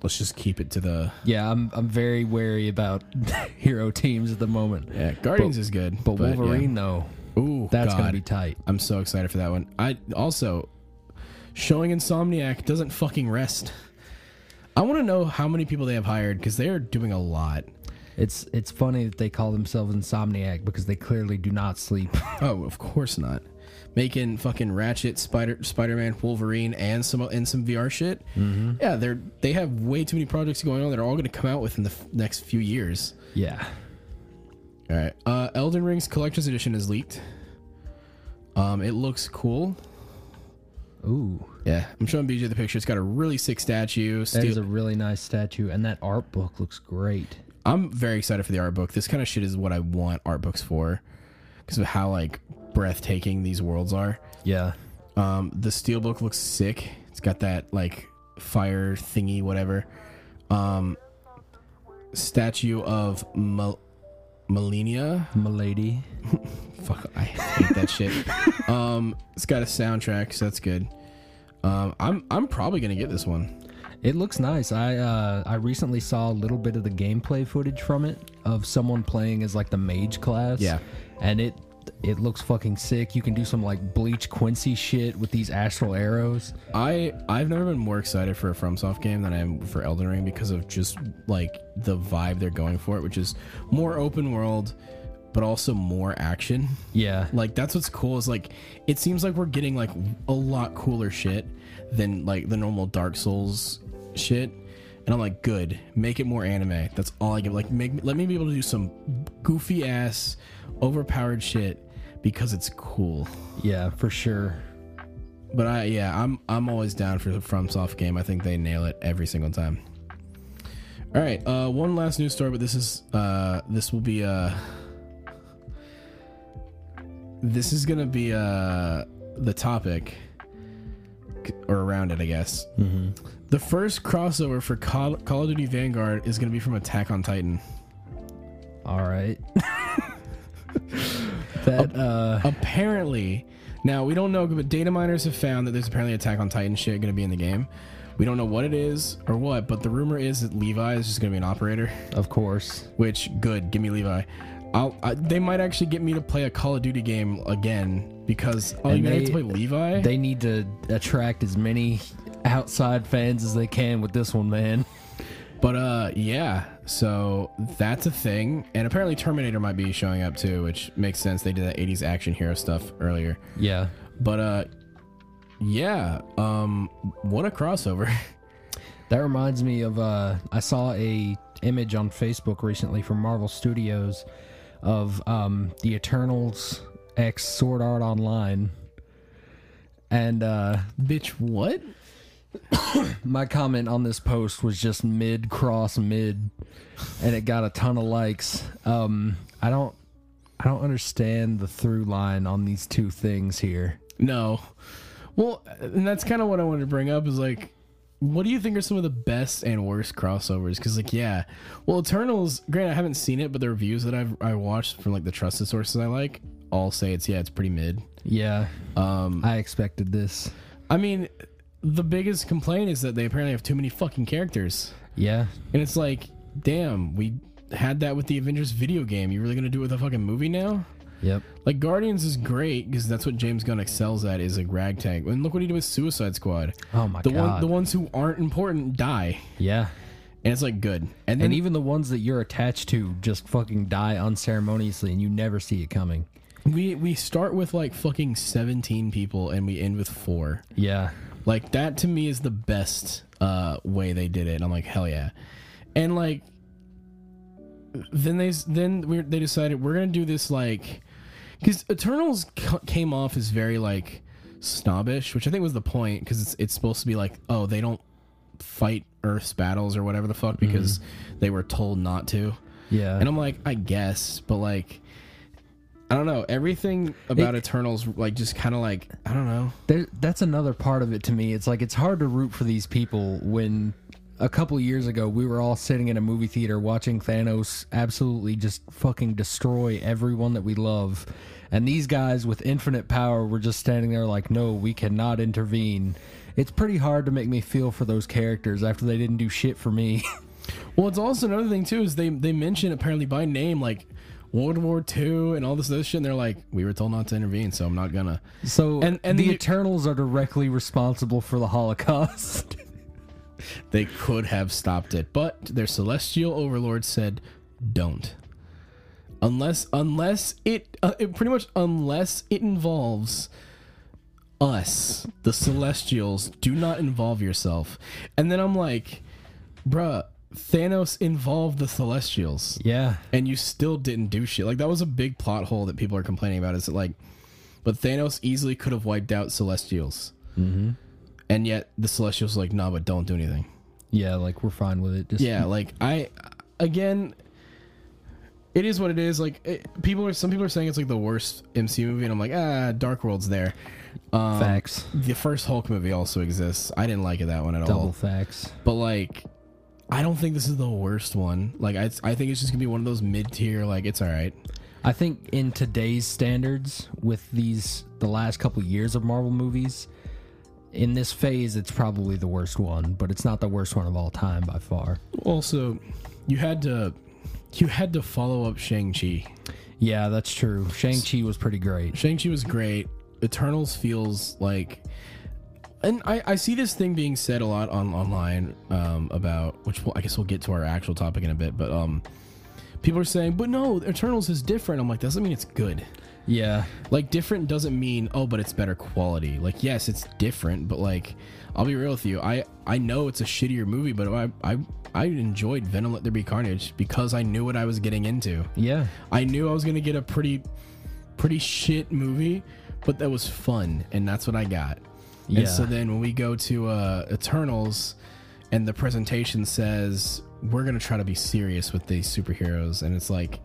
Let's just keep it to the... Yeah, I'm very wary about hero teams at the moment. Yeah, Guardians is good. But Wolverine, though, that's going to be tight. I'm so excited for that one. Also, showing Insomniac doesn't fucking rest. I want to know how many people they have hired, because they're doing a lot. It's funny that they call themselves Insomniac, because they clearly do not sleep. Oh, of course not. Making fucking Ratchet, Spider-Man, Wolverine, and some VR shit. Mm-hmm. Yeah, they have way too many projects going on that are all going to come out within the next few years. Yeah. All right. Elden Ring's Collector's Edition is leaked. It looks cool. Ooh. Yeah, I'm showing BJ the picture. It's got a really sick statue. That is a really nice statue, and that art book looks great. I'm very excited for the art book. This kind of shit is what I want art books for, because of how, like, breathtaking these worlds are. Yeah. The steelbook looks sick. It's got that, like, fire thingy, whatever. Statue of Melania. Milady. Fuck, I hate that shit. It's got a soundtrack, so that's good. I'm probably gonna get this one. It looks nice. I recently saw a little bit of the gameplay footage from it, of someone playing as, like, the mage class. Yeah. And it looks fucking sick. You can do some, like, Bleach Quincy shit with these astral arrows. I've never been more excited for a FromSoft game than I am for Elden Ring, because of just, like, the vibe they're going for it, which is more open world, but also more action. Yeah. Like, that's what's cool, is, like, it seems like we're getting, like, a lot cooler shit than, like, the normal Dark Souls shit. And I'm like, good. Make it more anime. That's all I give. Like, let me be able to do some goofy ass, overpowered shit, because it's cool. Yeah, for sure. But I'm always down for the FromSoft game. I think they nail it every single time. All right, one last news story, but this is gonna be the topic, or around it, I guess. Mm-hmm. The first crossover for Call of Duty Vanguard is going to be from Attack on Titan. All right. That apparently, now we don't know, but data miners have found that there's apparently Attack on Titan shit going to be in the game. We don't know what it is or what, but the rumor is that Levi is just going to be an operator. Of course. Which, good, give me Levi. They might actually get me to play a Call of Duty game again, because you have to play Levi. They need to attract as many outside fans as they can with this one, man. But so that's a thing, and apparently Terminator might be showing up too, which makes sense. They did that 80s action hero stuff earlier. Yeah. But what a crossover. That reminds me of I saw a image on Facebook recently from Marvel Studios of the Eternals x Sword Art Online, and bitch, what? My comment on this post was just mid, and it got a ton of likes. I don't understand the through line on these two things here. No. Well, and that's kind of what I wanted to bring up, is, like, what do you think are some of the best and worst crossovers? Because, like, yeah. Well, Eternals, granted, I haven't seen it, but the reviews that I watched from, like, the trusted sources I like all say it's pretty mid. Yeah. I expected this. I mean, the biggest complaint is that they apparently have too many fucking characters. Yeah. And it's like, damn, we had that with the Avengers video game. You really going to do it with a fucking movie now? Yep. Like, Guardians is great, because that's what James Gunn excels at, is a ragtag. And look what he did with Suicide Squad. Oh my god. The ones who aren't important die. Yeah. And it's like, good. And then even the ones that you're attached to just fucking die unceremoniously, and you never see it coming. We start with, like, fucking 17 people, and we end with 4. Yeah. Like, that to me is the best way they did it. And I'm like, hell yeah. And, like, then they decided we're gonna do this, like, because Eternals came off as very, like, snobbish, which I think was the point, because it's supposed to be like, oh, they don't fight Earth's battles or whatever the fuck because they were told not to. Yeah. And I'm like, I guess, but like, I don't know. Everything about Eternals, like, just kind of like, I don't know. That's another part of it to me. It's like, it's hard to root for these people when a couple years ago we were all sitting in a movie theater watching Thanos absolutely just fucking destroy everyone that we love. And these guys with infinite power were just standing there like, no, we cannot intervene. It's pretty hard to make me feel for those characters after they didn't do shit for me. Well, it's also another thing, too, is they mention apparently by name, like, World War II and all this other shit, and they're like, we were told not to intervene, so I'm not gonna. So, and the Eternals are directly responsible for the Holocaust. They could have stopped it, but their celestial overlord said, don't. Unless it involves us, the Celestials, do not involve yourself. And then I'm like, bruh, Thanos involved the Celestials. Yeah. And you still didn't do shit. Like, that was a big plot hole that people are complaining about. Is it like, but Thanos easily could have wiped out Celestials. Mm-hmm. And yet the Celestials are like, nah, but don't do anything. Yeah, like, we're fine with it. Just... yeah, like, again, it is what it is. Like, some people are saying it's like the worst MCU movie, and I'm like, Dark World's there. Facts. The first Hulk movie also exists. I didn't like it, that one at all. Double facts. But like, I don't think this is the worst one. Like, I think it's just gonna be one of those mid-tier. Like, it's all right. I think in today's standards, with the last couple years of Marvel movies, in this phase, it's probably the worst one. But it's not the worst one of all time by far. Also, you had to follow up Shang-Chi. Yeah, that's true. Shang-Chi was pretty great. Eternals feels like. And I see this thing being said a lot online about, which I guess we'll get to our actual topic in a bit, but people are saying, but no, Eternals is different. I'm like, doesn't mean it's good. Yeah. Like, different doesn't mean, oh, but it's better quality. Like, yes, it's different, but like, I'll be real with you. I know it's a shittier movie, but I enjoyed Venom: Let There Be Carnage because I knew what I was getting into. Yeah. I knew I was going to get a pretty shit movie, but that was fun, and that's what I got. Yeah. And so then when we go to Eternals and the presentation says, we're going to try to be serious with these superheroes. And it's like,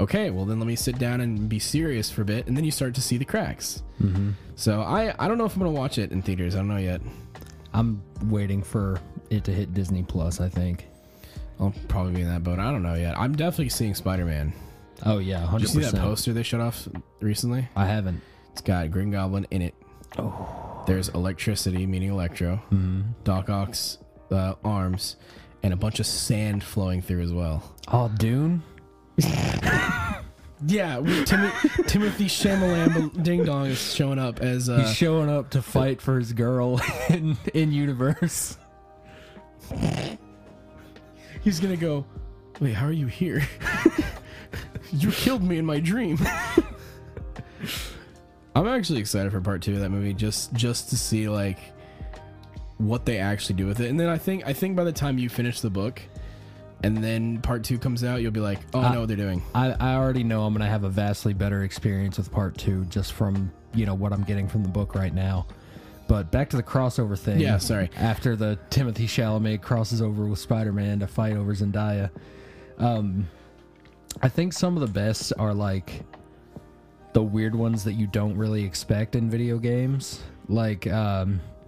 okay, well then let me sit down and be serious for a bit. And then you start to see the cracks. Mm-hmm. So I don't know if I'm going to watch it in theaters. I don't know yet. I'm waiting for it to hit Disney Plus, I think. I'll probably be in that boat. I don't know yet. I'm definitely seeing Spider-Man. Oh, yeah, 100%. Did you see that poster they shut off recently? I haven't. It's got Green Goblin in it. Oh. There's electricity, meaning Electro, Doc Ock's arms, and a bunch of sand flowing through as well. Oh, Dune? Yeah, Timothy Shyamalan Ding Dong is showing up as... he's showing up to fight for his girl in Universe. He's going to go, wait, how are you here? You killed me in my dream. I'm actually excited for part 2 of that movie, just to see like what they actually do with it. And then I think by the time you finish the book, and then part 2 comes out, you'll be like, oh, I know what they're doing. I already know I'm gonna have a vastly better experience with part 2 just from what I'm getting from the book right now. But back to the crossover thing. Yeah, sorry. After the Timothée Chalamet crosses over with Spider-Man to fight over Zendaya, I think some of the best are like the weird ones that you don't really expect in video games. Like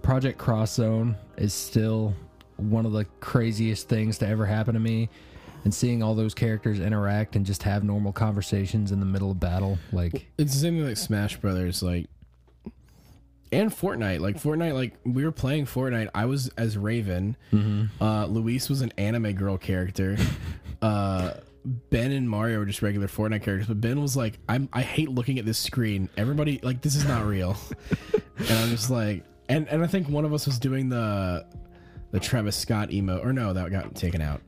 Project Cross Zone is still one of the craziest things to ever happen to me, and seeing all those characters interact and just have normal conversations in the middle of battle, like it's the same thing like Smash Brothers, like, and Fortnite, like we were playing Fortnite. I was as Raven. Luis was an anime girl character. Ben and Mario were just regular Fortnite characters, but Ben was like, I hate looking at this screen. Everybody, like, this is not real. And I'm just like, and I think one of us was doing the Travis Scott emote, or no, that got taken out.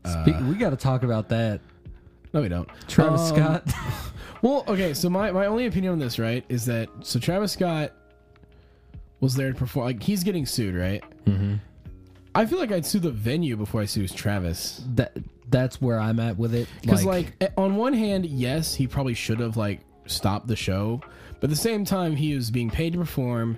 We got to talk about that. No, we don't. Travis Scott. Well, okay, so my only opinion on this, right, is that, so Travis Scott was there to perform, like, he's getting sued, right? Mm-hmm. I feel like I'd sue the venue before I sue Travis. That's where I'm at with it. Because, like, on one hand, yes, he probably should have, like, stop the show, but at the same time he was being paid to perform,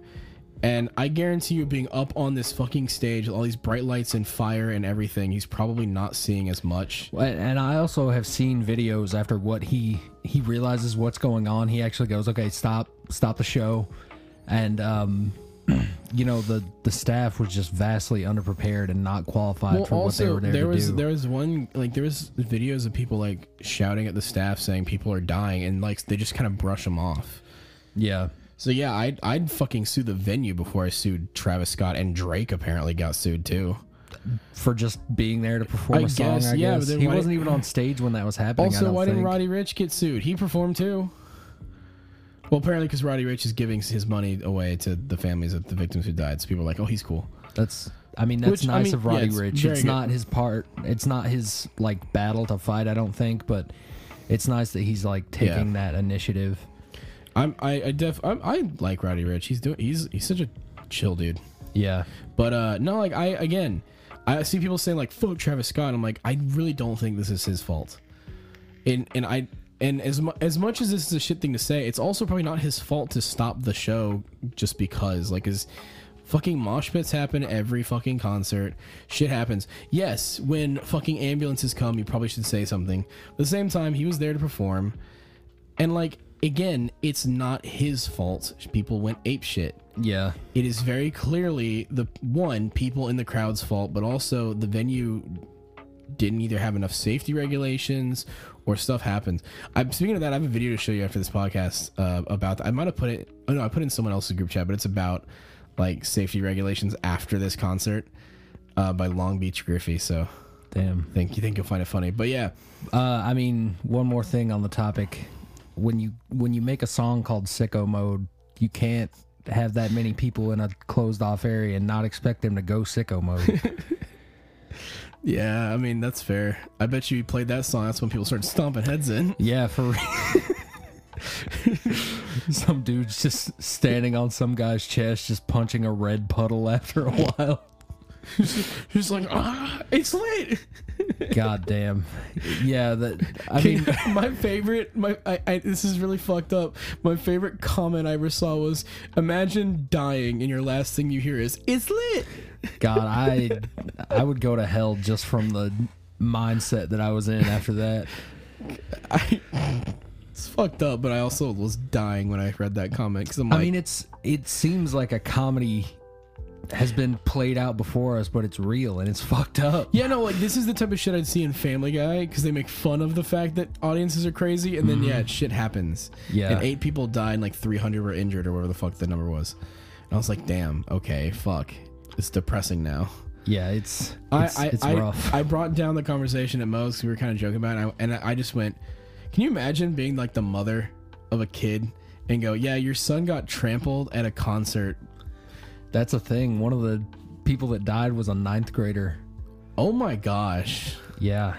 and I guarantee you, being up on this fucking stage with all these bright lights and fire and everything, he's probably not seeing as much. And I also have seen videos after what he realizes what's going on, he actually goes, okay, stop the show. And you know, the staff was just vastly underprepared and not qualified for also, what they were there to do. There was one, like, there was videos of people like shouting at the staff saying people are dying, and like they just kind of brush them off. Yeah. So yeah, I'd fucking sue the venue before I sued Travis Scott, and Drake apparently got sued too for just being there to perform a song. I guess. But he wasn't even on stage when that was happening. Also, why didn't Roddy Ricch get sued? He performed too. Well, apparently because Roddy Ricch is giving his money away to the families of the victims who died, so people are like, "Oh, he's cool." That's nice of Roddy Ricch. It's not his part. It's not his like battle to fight, I don't think, but it's nice that he's like taking that initiative. I like Roddy Ricch. He's such a chill dude. Yeah, but no, like I see people saying like "fuck Travis Scott." I'm like, I really don't think this is his fault, and as much as this is a shit thing to say, it's also probably not his fault to stop the show just because, like, his fucking mosh pits happen every fucking concert. Shit happens. Yes, when fucking ambulances come, you probably should say something. At the same time, he was there to perform. And, like, again, it's not his fault. People went apeshit. Yeah. It is very clearly people in the crowd's fault, but also the venue didn't either have enough safety regulations or stuff happens. I'm speaking of that, I have a video to show you after this podcast about that. I might have put it. Oh no, I put it in someone else's group chat, but it's about like safety regulations after this concert by Long Beach Griffey. So, damn, you think you'll find it funny? But yeah, I mean, one more thing on the topic: when you make a song called "Sicko Mode," you can't have that many people in a closed off area and not expect them to go sicko mode. Yeah, I mean, that's fair. I bet you played that song, that's when people started stomping heads in. Yeah, for real. Some dude's just standing on some guy's chest, just punching a red puddle after a while. He's like, it's lit. God damn. Yeah, this is really fucked up. My favorite comment I ever saw was, imagine dying and your last thing you hear is, it's lit. God, I would go to hell just from the mindset that I was in after that. It's fucked up, but I also was dying when I read that comment. 'Cause I'm like, I mean, it seems like a comedy has been played out before us, but it's real and it's fucked up. Yeah, no, like this is the type of shit I'd see in Family Guy because they make fun of the fact that audiences are crazy, and then shit happens. Yeah, and 8 people died, and like 300 were injured or whatever the fuck the number was. And I was like, damn, okay, fuck. It's depressing now. Yeah, it's rough. I brought down the conversation at Mo's because we were kind of joking about it, and I just went, can you imagine being like the mother of a kid and go, yeah, your son got trampled at a concert? That's a thing. One of the people that died was a 9th grader. Oh my gosh. Yeah.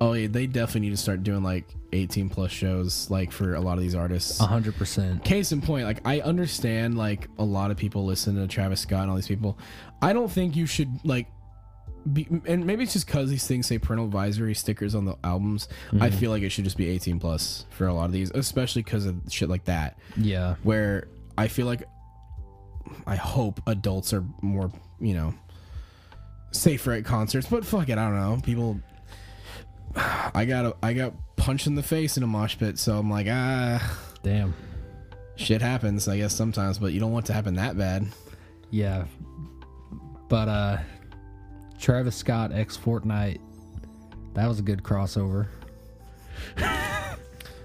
Oh yeah, they definitely need to start doing like 18 plus shows, like for a lot of these artists. 100%. Case in point, like I understand, like a lot of people listen to Travis Scott and all these people. I don't think you should like be, and maybe it's just because these things say parental advisory stickers on the albums. I feel like it should just be 18 plus for a lot of these, especially because of shit like that. Yeah, where I feel like I hope adults are more, you know, safer at concerts. But fuck it, I don't know. People, I got punched in the face in a mosh pit, so I'm like, damn, shit happens, I guess, sometimes, but you don't want it to happen that bad. Yeah, but Travis Scott x Fortnite, that was a good crossover.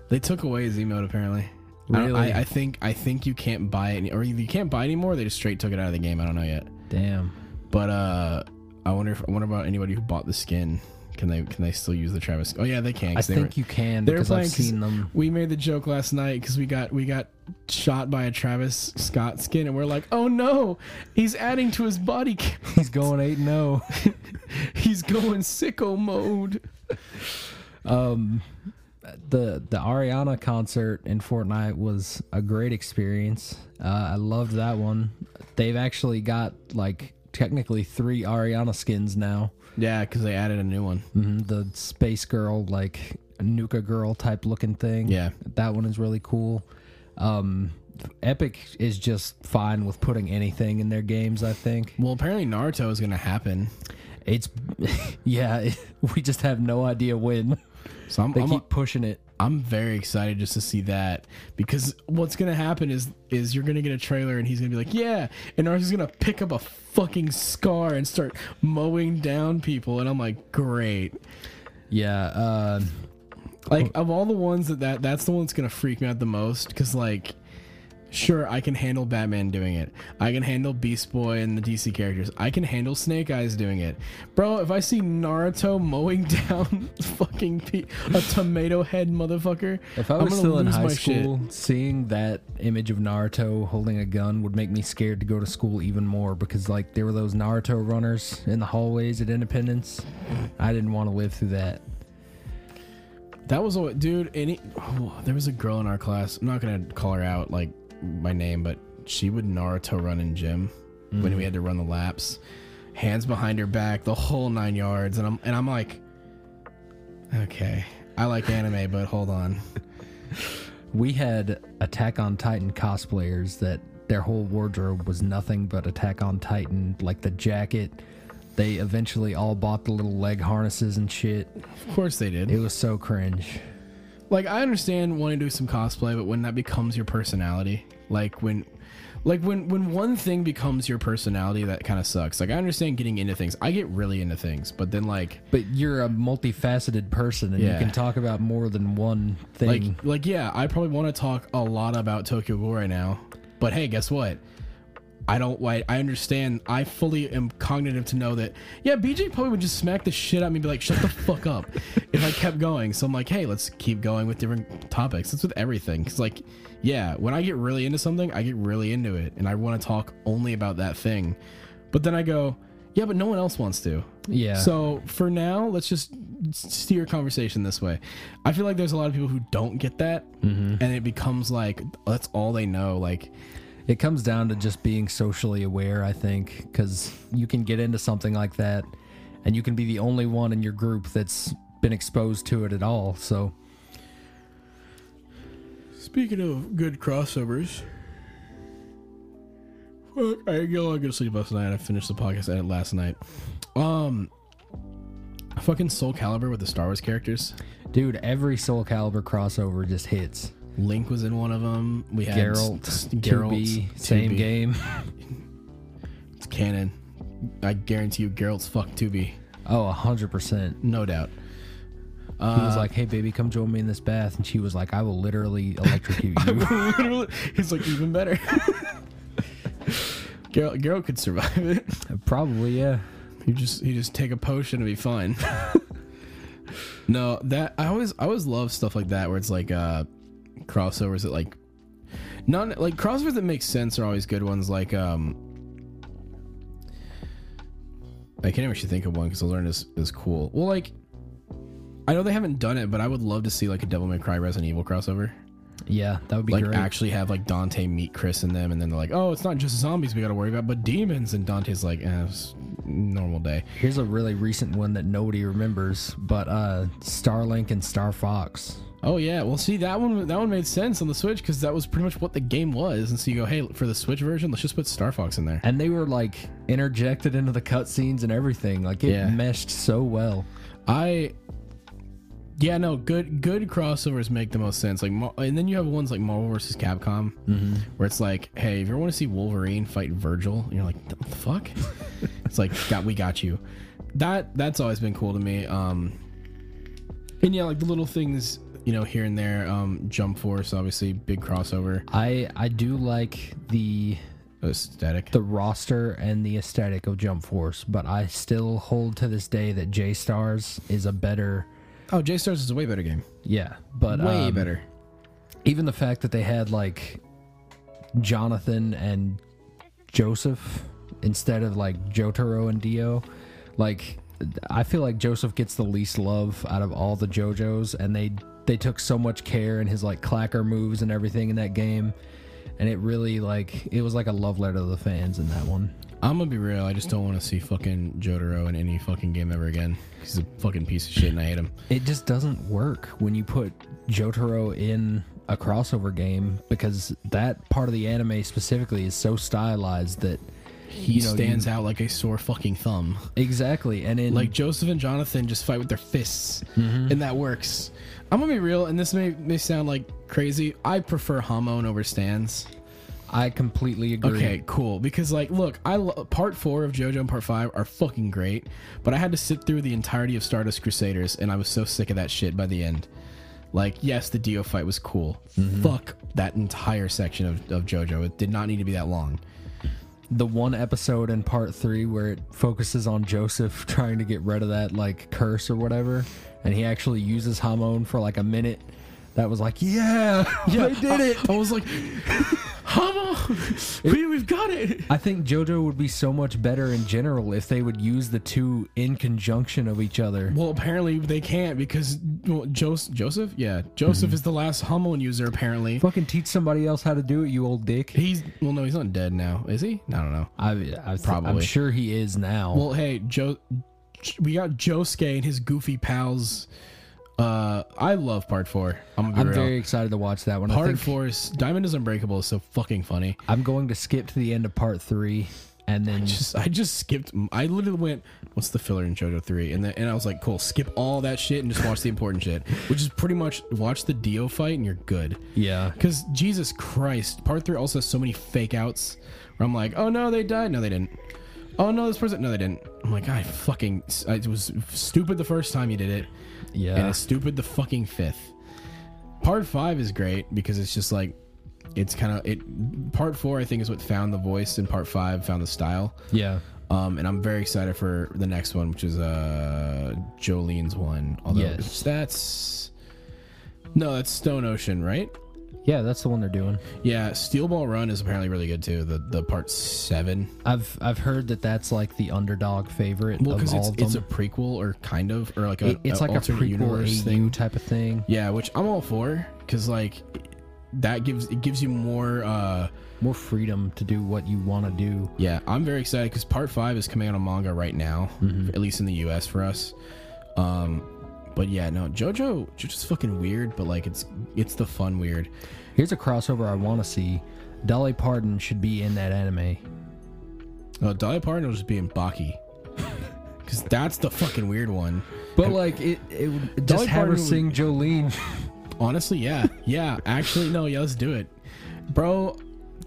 They took away his emote apparently. Really? I think you can't buy it, or you can't buy anymore. They just straight took it out of the game. I don't know yet. Damn. But I wonder about anybody who bought the skin. Can they still use the Travis? Oh yeah, they can. I think you can. They're because playing, I've seen them. We made the joke last night because we got shot by a Travis Scott skin, and we're like, oh no, he's adding to his body count. He's going 8-0. He's going sicko mode. The Ariana concert in Fortnite was a great experience. I loved that one. They've actually got like technically 3 Ariana skins now. Yeah, because they added a new one. The Space Girl, like Nuka Girl type looking thing. Yeah. That one is really cool. Epic is just fine with putting anything in their games, I think. Well, apparently Naruto is going to happen. It's, yeah, we just have no idea when. So they keep pushing it. I'm very excited just to see that, because what's going to happen is you're going to get a trailer and he's going to be like, yeah, and Naruto's going to pick up a fucking scar and start mowing down people, and I'm like, great. Yeah, like, of all the ones that's the one that's going to freak me out the most, because, like, sure, I can handle Batman doing it. I can handle Beast Boy and the DC characters. I can handle Snake Eyes doing it. Bro, if I see Naruto mowing down fucking a tomato head motherfucker, if I was still in high school, seeing that image of Naruto holding a gun would make me scared to go to school even more, because, like, there were those Naruto runners in the hallways at Independence. I didn't want to live through that. That was what, dude. There was a girl in our class. I'm not gonna call her out, like, my name, but she would Naruto run in gym when we had to run the laps, hands behind her back, the whole 9 yards, and I'm like, okay, I like anime, but hold on. We had Attack on Titan cosplayers that their whole wardrobe was nothing but Attack on Titan, like the jacket. They eventually all bought the little leg harnesses and shit. Of course they did. It was so cringe. Like, I understand wanting to do some cosplay, but when that becomes your personality, like when one thing becomes your personality, that kind of sucks. Like, I understand getting into things. I get really into things, but then, like, but you're a multifaceted person, and you can talk about more than one thing. Like, yeah, I probably want to talk a lot about Tokyo Ghoul right now, but hey, guess what? I understand. I fully am cognitive to know that, yeah, BJ probably would just smack the shit out of me and be like, shut the fuck up, if I kept going. So I'm like, hey, let's keep going with different topics. That's with everything. Because, like, yeah, when I get really into something, I get really into it. And I want to talk only about that thing. But then I go, yeah, but no one else wants to. Yeah. So for now, let's just steer conversation this way. I feel like there's a lot of people who don't get that. Mm-hmm. And it becomes like, that's all they know. Like, it comes down to just being socially aware, I think, because you can get into something like that, and you can be the only one in your group that's been exposed to it at all, so. Speaking of good crossovers, fuck, I go to sleep last night. I finished the podcast edit last night. Fucking Soul Calibur with the Star Wars characters. Dude, every Soul Calibur crossover just hits. Link was in one of them. We had Geralt, same game. It's canon. I guarantee you Geralt's fucked Tubi. Oh, 100%. No doubt. He was like, hey, baby, come join me in this bath. And she was like, I will literally electrocute you. Literally. He's like, even better. Geralt could survive it. Probably, yeah. You just take a potion and be fine. No, that I always love stuff like that, where it's like crossovers that, like, not like crossovers that make sense are always good ones. Like, I can't even actually think of one, because I learned this is cool. Well, like, I know they haven't done it, but I would love to see, like, a Devil May Cry Resident Evil crossover. Yeah, that would be, like, great. Actually have, like, Dante meet Chris in them, and then they're like, oh, it's not just zombies we gotta worry about, but demons. And Dante's like, it's normal day. Here's a really recent one that nobody remembers, but Starlink and Star Fox. Oh yeah, well, see, that one made sense on the Switch, because that was pretty much what the game was, and so you go, hey, for the Switch version, let's just put Star Fox in there. And they were, like, interjected into the cutscenes and everything. Like, it meshed so well. Good crossovers make the most sense. Like, and then you have ones like Marvel vs. Capcom, where it's like, hey, if you ever want to see Wolverine fight Virgil, and you're like, what the fuck? It's like, we got you. That's always been cool to me. And yeah, like the little things, you know, here and there. Jump Force, obviously, big crossover. I do like the roster and the aesthetic of Jump Force, but I still hold to this day that J-Stars is a better. Oh, J-Stars is a way better game. Yeah, but way better. Even the fact that they had, like, Jonathan and Joseph instead of, like, Jotaro and Dio, like, I feel like Joseph gets the least love out of all the JoJo's, and they took so much care in his, like, clacker moves and everything in that game, and it really, like, it was like a love letter to the fans in that one. I'm gonna be real. I just don't want to see fucking Jotaro in any fucking game ever again. He's a fucking piece of shit and I hate him. It just doesn't work when you put Jotaro in a crossover game because that part of the anime specifically is so stylized that He stands out like a sore fucking thumb. Exactly. And in like Joseph and Jonathan just fight with their fists and that works. I'm gonna be real, and this may sound like crazy. I prefer Hamon over Stans. I completely agree. Okay, cool. Because, like, look, Part 4 of JoJo and Part 5 are fucking great, but I had to sit through the entirety of Stardust Crusaders, and I was so sick of that shit by the end. Like, yes, the Dio fight was cool. Mm-hmm. Fuck that entire section of JoJo. It did not need to be that long. The one episode in Part 3 where it focuses on Joseph trying to get rid of that, like, curse or whatever, and he actually uses Hamon for, like, a minute. That was like, yeah, I did it. I was like... We've got it. I think JoJo would be so much better in general if they would use the two in conjunction of each other. Well, apparently they can't because Joseph? Yeah. Joseph is the last Hamon user, apparently. Fucking teach somebody else how to do it, you old dick. Well, no, he's not dead now. Is he? I don't know. Probably. I'm sure he is now. Well, hey, we got Josuke and his goofy pals. I love Part 4. I'm very excited to watch that one. Part 4 is... Diamond is Unbreakable is so fucking funny. I'm going to skip to the end of Part 3 and then... I just skipped... I literally went, what's the filler in JoJo 3? And I was like, cool, skip all that shit and just watch the important shit. Which is pretty much watch the Dio fight and you're good. Yeah. Because Jesus Christ, Part 3 also has so many fake outs where I'm like, oh no, they died. No, they didn't. Oh no, this person... No, they didn't. I'm like, it was stupid the first time you did it. Yeah. And it's stupid the fucking fifth. Part 5 is great because it's just like, it's kind of it. Part 4, I think, is what found the voice, and Part 5 found the style. Yeah. And I'm very excited for the next one, which is Jolene's one. Although that's Stone Ocean, right? Yeah, that's the one they're doing. Yeah, Steel Ball Run is apparently really good too. The Part 7. I've heard that that's like the underdog favorite. Well, because it's a prequel or kind of or like it's like a prequel universe thing type of thing. Yeah, which I'm all for because like that gives you more freedom to do what you want to do. Yeah, I'm very excited because Part 5 is coming out on manga right now, at least in the U.S. for us. But yeah, no, JoJo's fucking weird, but like it's the fun weird. Here's a crossover I want to see. Dolly Parton should be in that anime. No, Dolly Parton will just be in Baki. Because that's the fucking weird one. But it would just have her sing Jolene. Honestly, yeah. Yeah, actually, no, yeah, let's do it. Bro,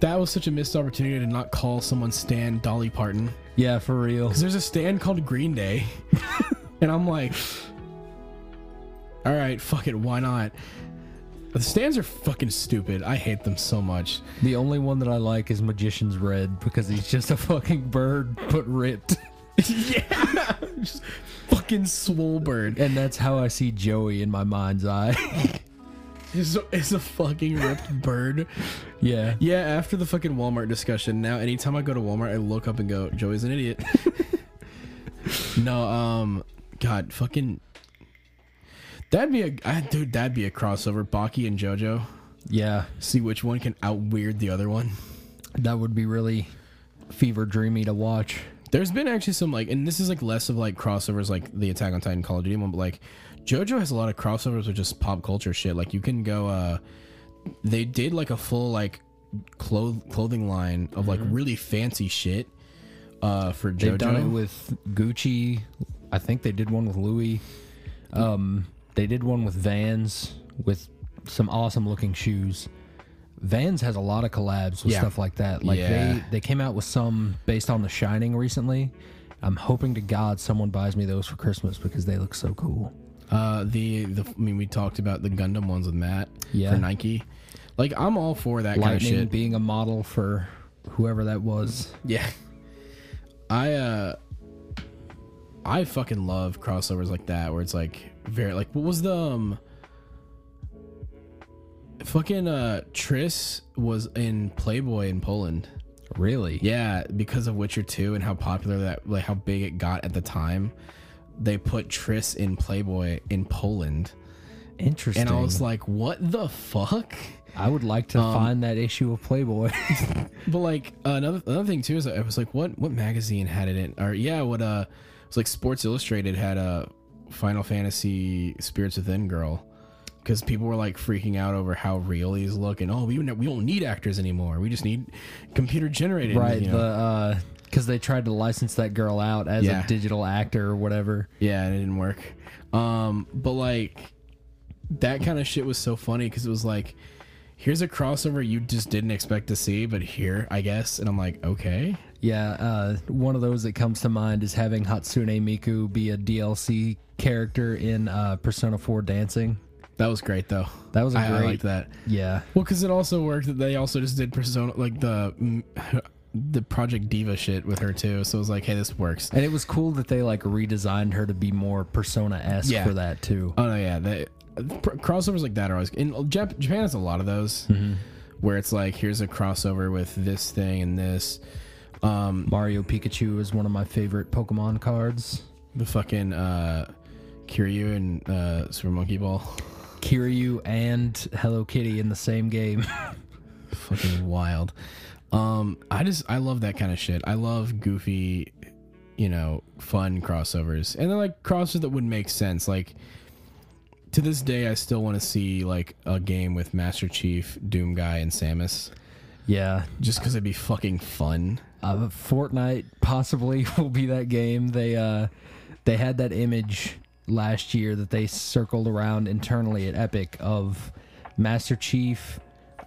that was such a missed opportunity to not call someone Stan Dolly Parton. Yeah, for real. Because there's a Stan called Green Day. And I'm like... All right, fuck it, why not? The stands are fucking stupid. I hate them so much. The only one that I like is Magician's Red because he's just a fucking bird, but ripped. Yeah! Just fucking swole bird. And that's how I see Joey in my mind's eye. It's a fucking ripped bird. Yeah. Yeah, after the fucking Walmart discussion, now anytime I go to Walmart, I look up and go, Joey's an idiot. No, God, fucking... That'd be a crossover, Baki and JoJo. Yeah. See which one can out-weird the other one. That would be really fever dreamy to watch. There's been actually some, like, and this is, like, less of, like, crossovers, like, the Attack on Titan Call of Duty one, but, like, JoJo has a lot of crossovers with just pop culture shit. Like, you can go, they did, like, a full, like, clothing line of, like, really fancy shit for JoJo. They've done it with Gucci. I think they did one with Louis. They did one with Vans with some awesome looking shoes. Vans has a lot of collabs with stuff like that. Like they came out with some based on The Shining recently. I'm hoping to God someone buys me those for Christmas because they look so cool. We talked about the Gundam ones with Matt for Nike. Like I'm all for that kind of shit. Lightning being a model for whoever that was. Yeah. I fucking love crossovers like that where it's like very like what was the fucking Triss was in Playboy in Poland. Really? Yeah, because of Witcher 2 and how popular that like how big it got at the time. They put Triss in Playboy in Poland Interesting. And I was like, what the fuck? I would like to find that issue of Playboy. But like another thing too is I was like, what magazine had it in? Or yeah, what it was like Sports Illustrated had a Final Fantasy Spirits Within girl, because people were like freaking out over how real he's looking. Oh, we don't need actors anymore. We just need computer generated. Right. You know? Because they tried to license that girl out as a digital actor or whatever. Yeah, and it didn't work. But like that kind of shit was so funny because it was like, here's a crossover you just didn't expect to see, but here, I guess. And I'm like, okay. Yeah, one of those that comes to mind is having Hatsune Miku be a DLC character in Persona 4 Dancing. That was great, though. That was I liked that. Yeah. Well, because it also worked that they also just did Persona, like the Project Diva shit with her, too. So it was like, hey, this works. And it was cool that they, like, redesigned her to be more Persona-esque for that, too. Oh, no, yeah. They... crossovers like that are always in Japan has a lot of those where it's like, here's a crossover with this thing and this. Mario Pikachu is one of my favorite Pokemon cards. The fucking Kiryu and Super Monkey Ball. Kiryu and Hello Kitty in the same game. Fucking wild. I love that kind of shit. I love goofy, you know, fun crossovers, and they're like crossovers that would make sense. Like, to this day, I still want to see like a game with Master Chief, Doom Guy, and Samus. Yeah, just because it'd be fucking fun. Fortnite possibly will be that game. They had that image last year that they circled around internally at Epic of Master Chief,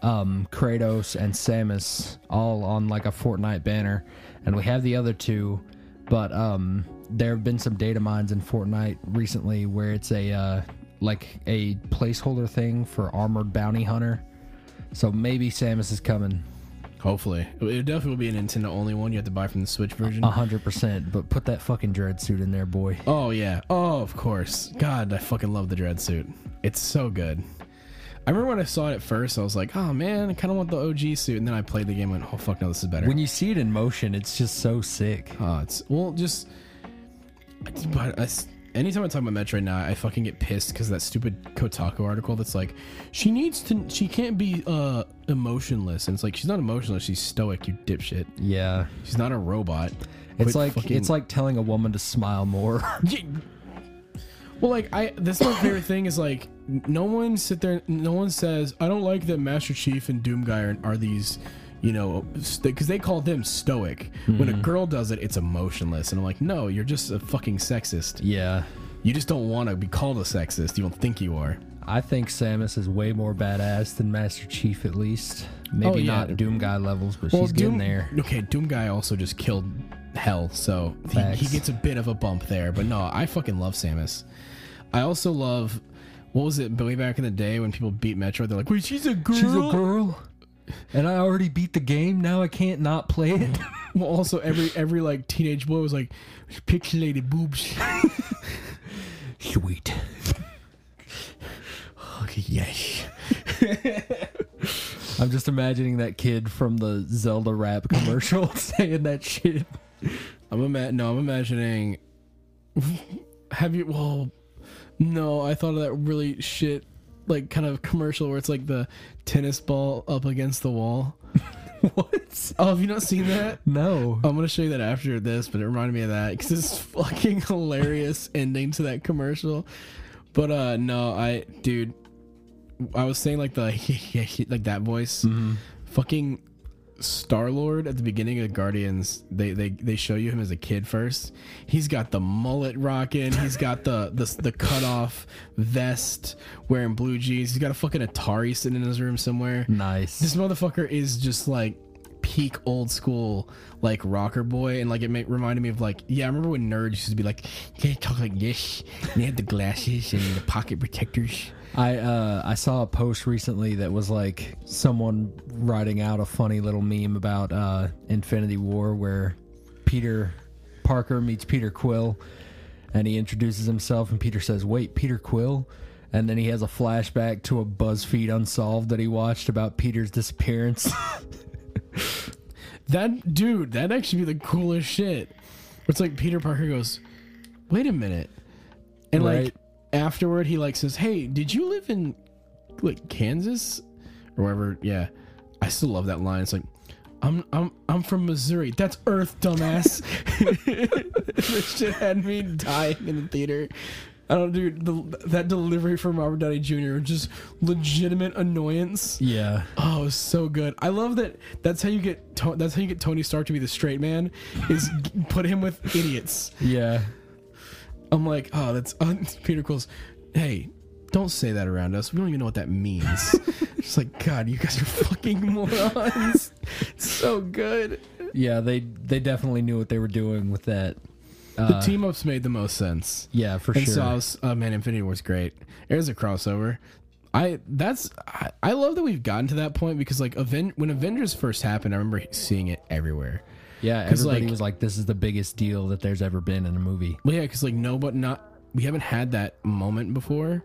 Kratos, and Samus all on like a Fortnite banner, and we have the other two, but there have been some data mines in Fortnite recently where it's a like a placeholder thing for Armored Bounty Hunter. So maybe Samus is coming. Hopefully. It definitely will be a Nintendo only one. You have to buy from the Switch version. 100%. But put that fucking dread suit in there, boy. Oh, yeah. Oh, of course. God, I fucking love the dread suit. It's so good. I remember when I saw it at first, I was like, oh, man, I kind of want the OG suit. And then I played the game and went, oh, fuck, no, this is better. When you see it in motion, it's just so sick. Oh, it's... Well, just... But I... Anytime I talk about Metroid now, I fucking get pissed because that stupid Kotaku article that's like, she can't be emotionless, and it's like, she's not emotionless, she's stoic, you dipshit. Yeah, she's not a robot. It's like fucking... it's like telling a woman to smile more. Well, like that's my favorite thing is like, no one says I don't like that Master Chief and Doom Guy are these. You know, because they call them stoic. When a girl does it, it's emotionless. And I'm like, no, you're just a fucking sexist. Yeah. You just don't want to be called a sexist. You don't think you are. I think Samus is way more badass than Master Chief, at least. Maybe not Doom Guy levels, but she's getting there. Okay, Doom Guy also just killed hell, so he gets a bit of a bump there. But no, I fucking love Samus. I also love, what was it, way back in the day when people beat Metroid, they're like, wait, she's a girl? She's a girl? And I already beat the game. Now I can't not play it. Well, also every like teenage boy was like, pixelated boobs. Sweet. Okay, yes. I'm just imagining that kid from the Zelda rap commercial saying that shit. I'm imagining. Have you? Well, no. I thought of that really shit. Like kind of commercial where it's like the tennis ball up against the wall. What? Oh, have you not seen that? No. I'm gonna show you that after this, but it reminded me of that because it's fucking hilarious ending to that commercial. But I was saying like the like that voice, fucking Star-Lord at the beginning of Guardians. They show you him as a kid first. He's got the mullet rocking. He's got the cut off vest, wearing blue jeans. He's got a fucking Atari sitting in his room somewhere. Nice. This motherfucker is just like peak old school like rocker boy, and like reminded me of like, yeah, I remember when nerds used to be like, yeah, talk like this, and they had the glasses and the pocket protectors. I saw a post recently that was like someone writing out a funny little meme about Infinity War where Peter Parker meets Peter Quill and he introduces himself and Peter says, wait, Peter Quill? And then he has a flashback to a BuzzFeed Unsolved that he watched about Peter's disappearance. That'd actually be the coolest shit. It's like Peter Parker goes, wait a minute. And right. like afterward, he like says, "Hey, did you live in like Kansas or wherever?" Yeah, I still love that line. It's like, I'm from Missouri. That's Earth, dumbass. This shit had me dying in the theater. I don't do that delivery from Robert Downey Jr. Just legitimate annoyance. Yeah. Oh, it was so good. I love that. That's how you get. That's how you get Tony Stark to be the straight man. Is put him with idiots. Yeah. I'm like, oh, that's Peter Quill's. Hey, don't say that around us. We don't even know what that means. Just like, God, you guys are fucking morons. It's so good. Yeah, they definitely knew what they were doing with that. The team-ups made the most sense. Yeah, for and sure. And so, man, Infinity War's great. There's a crossover. I love that we've gotten to that point because, like, when Avengers first happened, I remember seeing it everywhere. Yeah, everybody was like, this is the biggest deal that there's ever been in a movie. Well, yeah, because, like, we haven't had that moment before.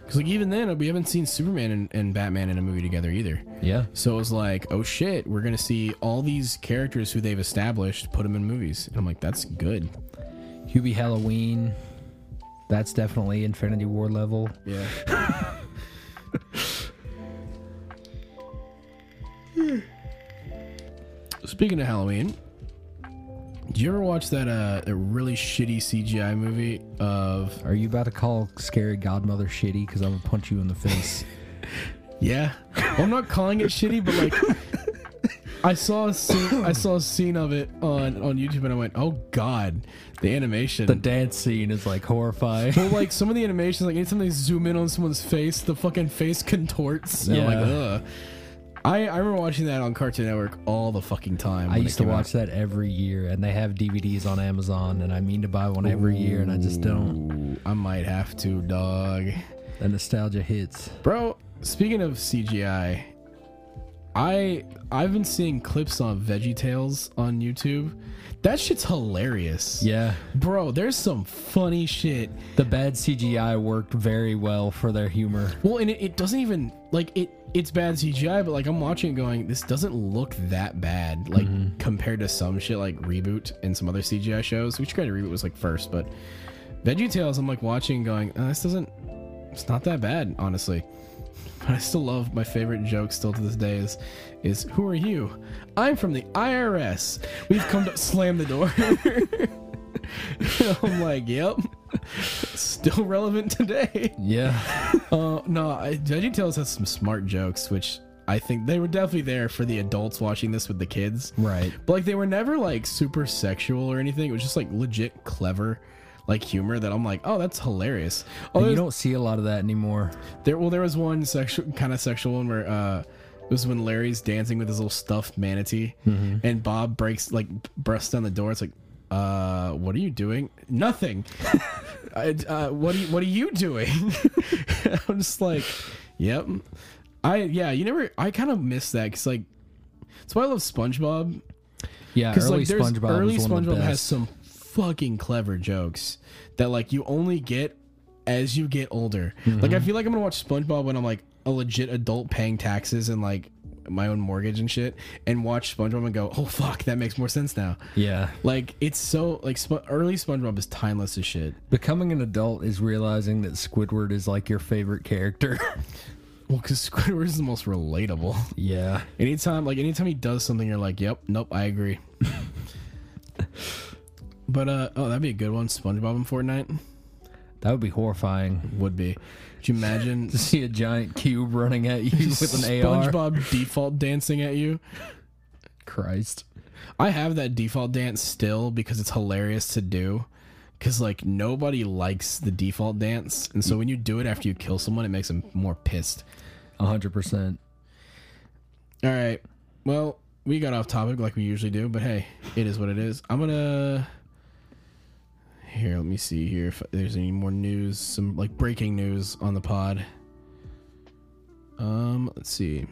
Because, like, even then, we haven't seen Superman and Batman in a movie together either. Yeah. So it was like, oh, shit, we're going to see all these characters who they've established, put them in movies. And I'm like, that's good. Hubie Halloween, that's definitely Infinity War level. Yeah. Speaking of Halloween, did you ever watch that a really shitty CGI movie of... Are you about to call Scary Godmother shitty? Because I'm going to punch you in the face. Yeah. Well, I'm not calling it shitty, but like... I saw a scene of it on YouTube and I went, oh God, the animation. The dance scene is like horrifying. Well, like some of the animations, like anytime they zoom in on someone's face, the fucking face contorts. And yeah. I'm like, ugh. I remember watching that on Cartoon Network all the fucking time. I used to watch that every year, and they have DVDs on Amazon, and I mean to buy one every year, and I just don't. I might have to, dog. The nostalgia hits. Bro, speaking of CGI... I've been seeing clips on VeggieTales on YouTube. That shit's hilarious. Yeah. Bro, there's some funny shit. The bad CGI worked very well for their humor. Well, and it doesn't even, like, it's bad CGI, but, like, I'm watching it going, this doesn't look that bad, like, compared to some shit like Reboot and some other CGI shows, which granted Reboot was, like, first, but VeggieTales, I'm, like, watching going, it's not that bad, honestly. But I still love my favorite joke still to this day is who are you? I'm from the IRS. We've come to slam the door. I'm like, yep. Still relevant today. Yeah. VeggieTales has some smart jokes, which I think they were definitely there for the adults watching this with the kids. Right. But like they were never like super sexual or anything. It was just like legit clever. Like humor that I'm like, oh, that's hilarious. Oh, you don't see a lot of that anymore. There was one kind of sexual one where it was when Larry's dancing with his little stuffed manatee, and Bob breaks like bursts down the door. It's like, what are you doing? Nothing. What are you doing? I'm just like, yep. I kind of miss that because like, that's why I love SpongeBob. Yeah, early SpongeBob has some fucking clever jokes that like you only get as you get older. Like I feel like I'm gonna watch SpongeBob when I'm like a legit adult paying taxes and like my own mortgage and shit, and watch SpongeBob and go, oh fuck, that makes more sense now. Yeah, like it's so like early SpongeBob is timeless as shit. Becoming an adult is realizing that Squidward is like your favorite character. Well, because Squidward is the most relatable. Yeah, anytime he does something you're like, yep, nope, I agree. But, that'd be a good one. SpongeBob in Fortnite. That would be horrifying. Would be. Could you imagine? To see a giant cube running at you with an SpongeBob AR. SpongeBob default dancing at you. Christ. I have that default dance still because it's hilarious to do. Because, like, nobody likes the default dance. And so when you do it after you kill someone, it makes them more pissed. 100%. All right. Well, we got off topic like we usually do. But, hey, it is what it is. I'm going to... Here, let me see here if there's any more news, some like breaking news on the pod. Let's see.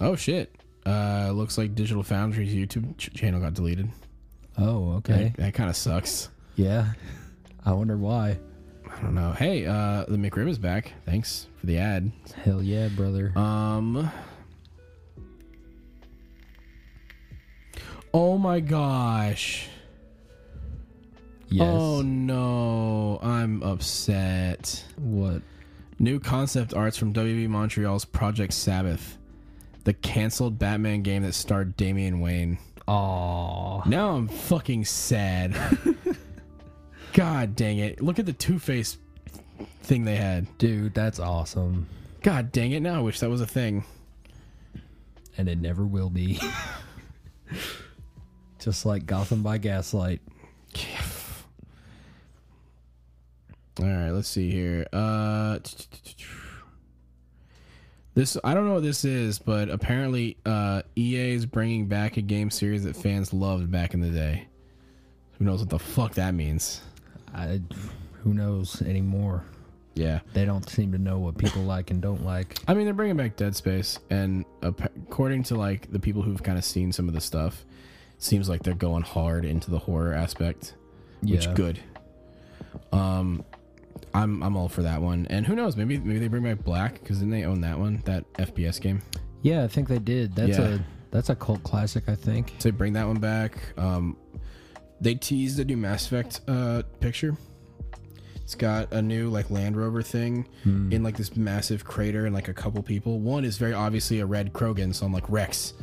Oh shit! Looks like Digital Foundry's YouTube channel got deleted. Oh, okay. That kind of sucks. Yeah, I wonder why. I don't know. Hey, the McRib is back. Thanks for the ad. Hell yeah, brother. Oh my gosh. Yes. Oh no, I'm upset. What? New concept arts from WB Montreal's Project Sabbath, the canceled Batman game that starred Damian Wayne. Aww. Now I'm fucking sad. God dang it. Look at the Two-Face thing they had. Dude, that's awesome. God dang it. Now I wish that was a thing. And it never will be. Just like Gotham by Gaslight. All right, let's see here. This, I don't know what this is, but apparently EA is bringing back a game series that fans loved back in the day. Who knows what the fuck that means? Who knows anymore? Yeah. They don't seem to know what people like and don't like. I mean, they're bringing back Dead Space, and according to like the people who've kind of seen some of the stuff, it seems like they're going hard into the horror aspect, which yeah. Good. I'm all for that one. And who knows, maybe they bring back Black, because didn't they own that one, that FPS game? Yeah, I think they did. That's yeah. That's a cult classic, I think. So they bring that one back. They teased a new Mass Effect picture. It's got a new like Land Rover thing in like this massive crater and like a couple people. One is very obviously a red Krogan, so I'm like Rex.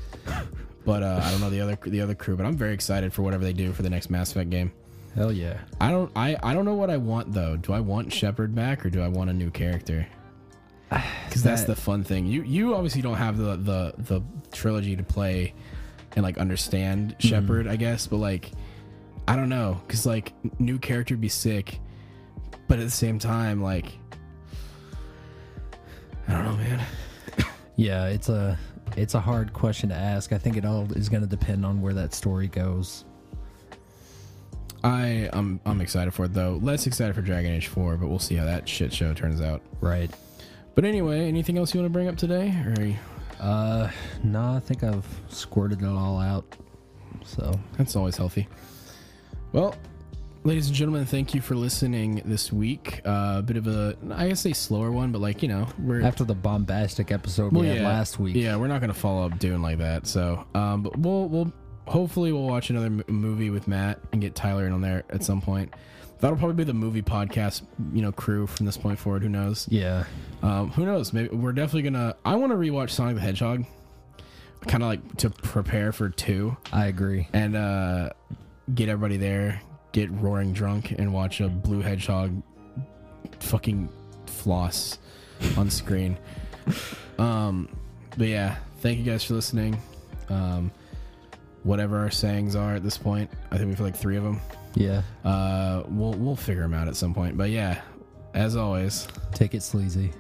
But I don't know the other crew, but I'm very excited for whatever they do for the next Mass Effect game. Hell yeah. I don't know what I want, though. Do I want Shepard back, or do I want a new character? Because that's the fun thing. You obviously don't have the trilogy to play and, like, understand Shepard, I guess. But, like, I don't know. Because, like, new character would be sick. But at the same time, like, I don't know, man. Yeah, it's a hard question to ask. I think it all is going to depend on where that story goes. I'm excited for it, though. Less excited for Dragon Age 4, but we'll see how that shit show turns out. Right. But anyway, anything else you want to bring up today? Or... no, I think I've squirted it all out. So that's always healthy. Well, ladies and gentlemen, thank you for listening this week. A bit of a, I guess, a slower one, but like, you know, we're after the bombastic episode we had last week. Yeah, we're not going to follow up Dune like that. So, but we'll. Hopefully we'll watch another movie with Matt and get Tyler in on there at some point. That'll probably be the movie podcast, you know, crew from this point forward. Who knows? Yeah. Who knows? Maybe we're definitely gonna. I want to rewatch Sonic the Hedgehog, kind of like to prepare for 2. I agree. And get everybody there, get roaring drunk, and watch a blue hedgehog fucking floss on screen. But yeah, thank you guys for listening. Whatever our sayings are at this point. I think we've like 3 of them. Yeah. We'll figure them out at some point. But yeah, as always, take it sleazy.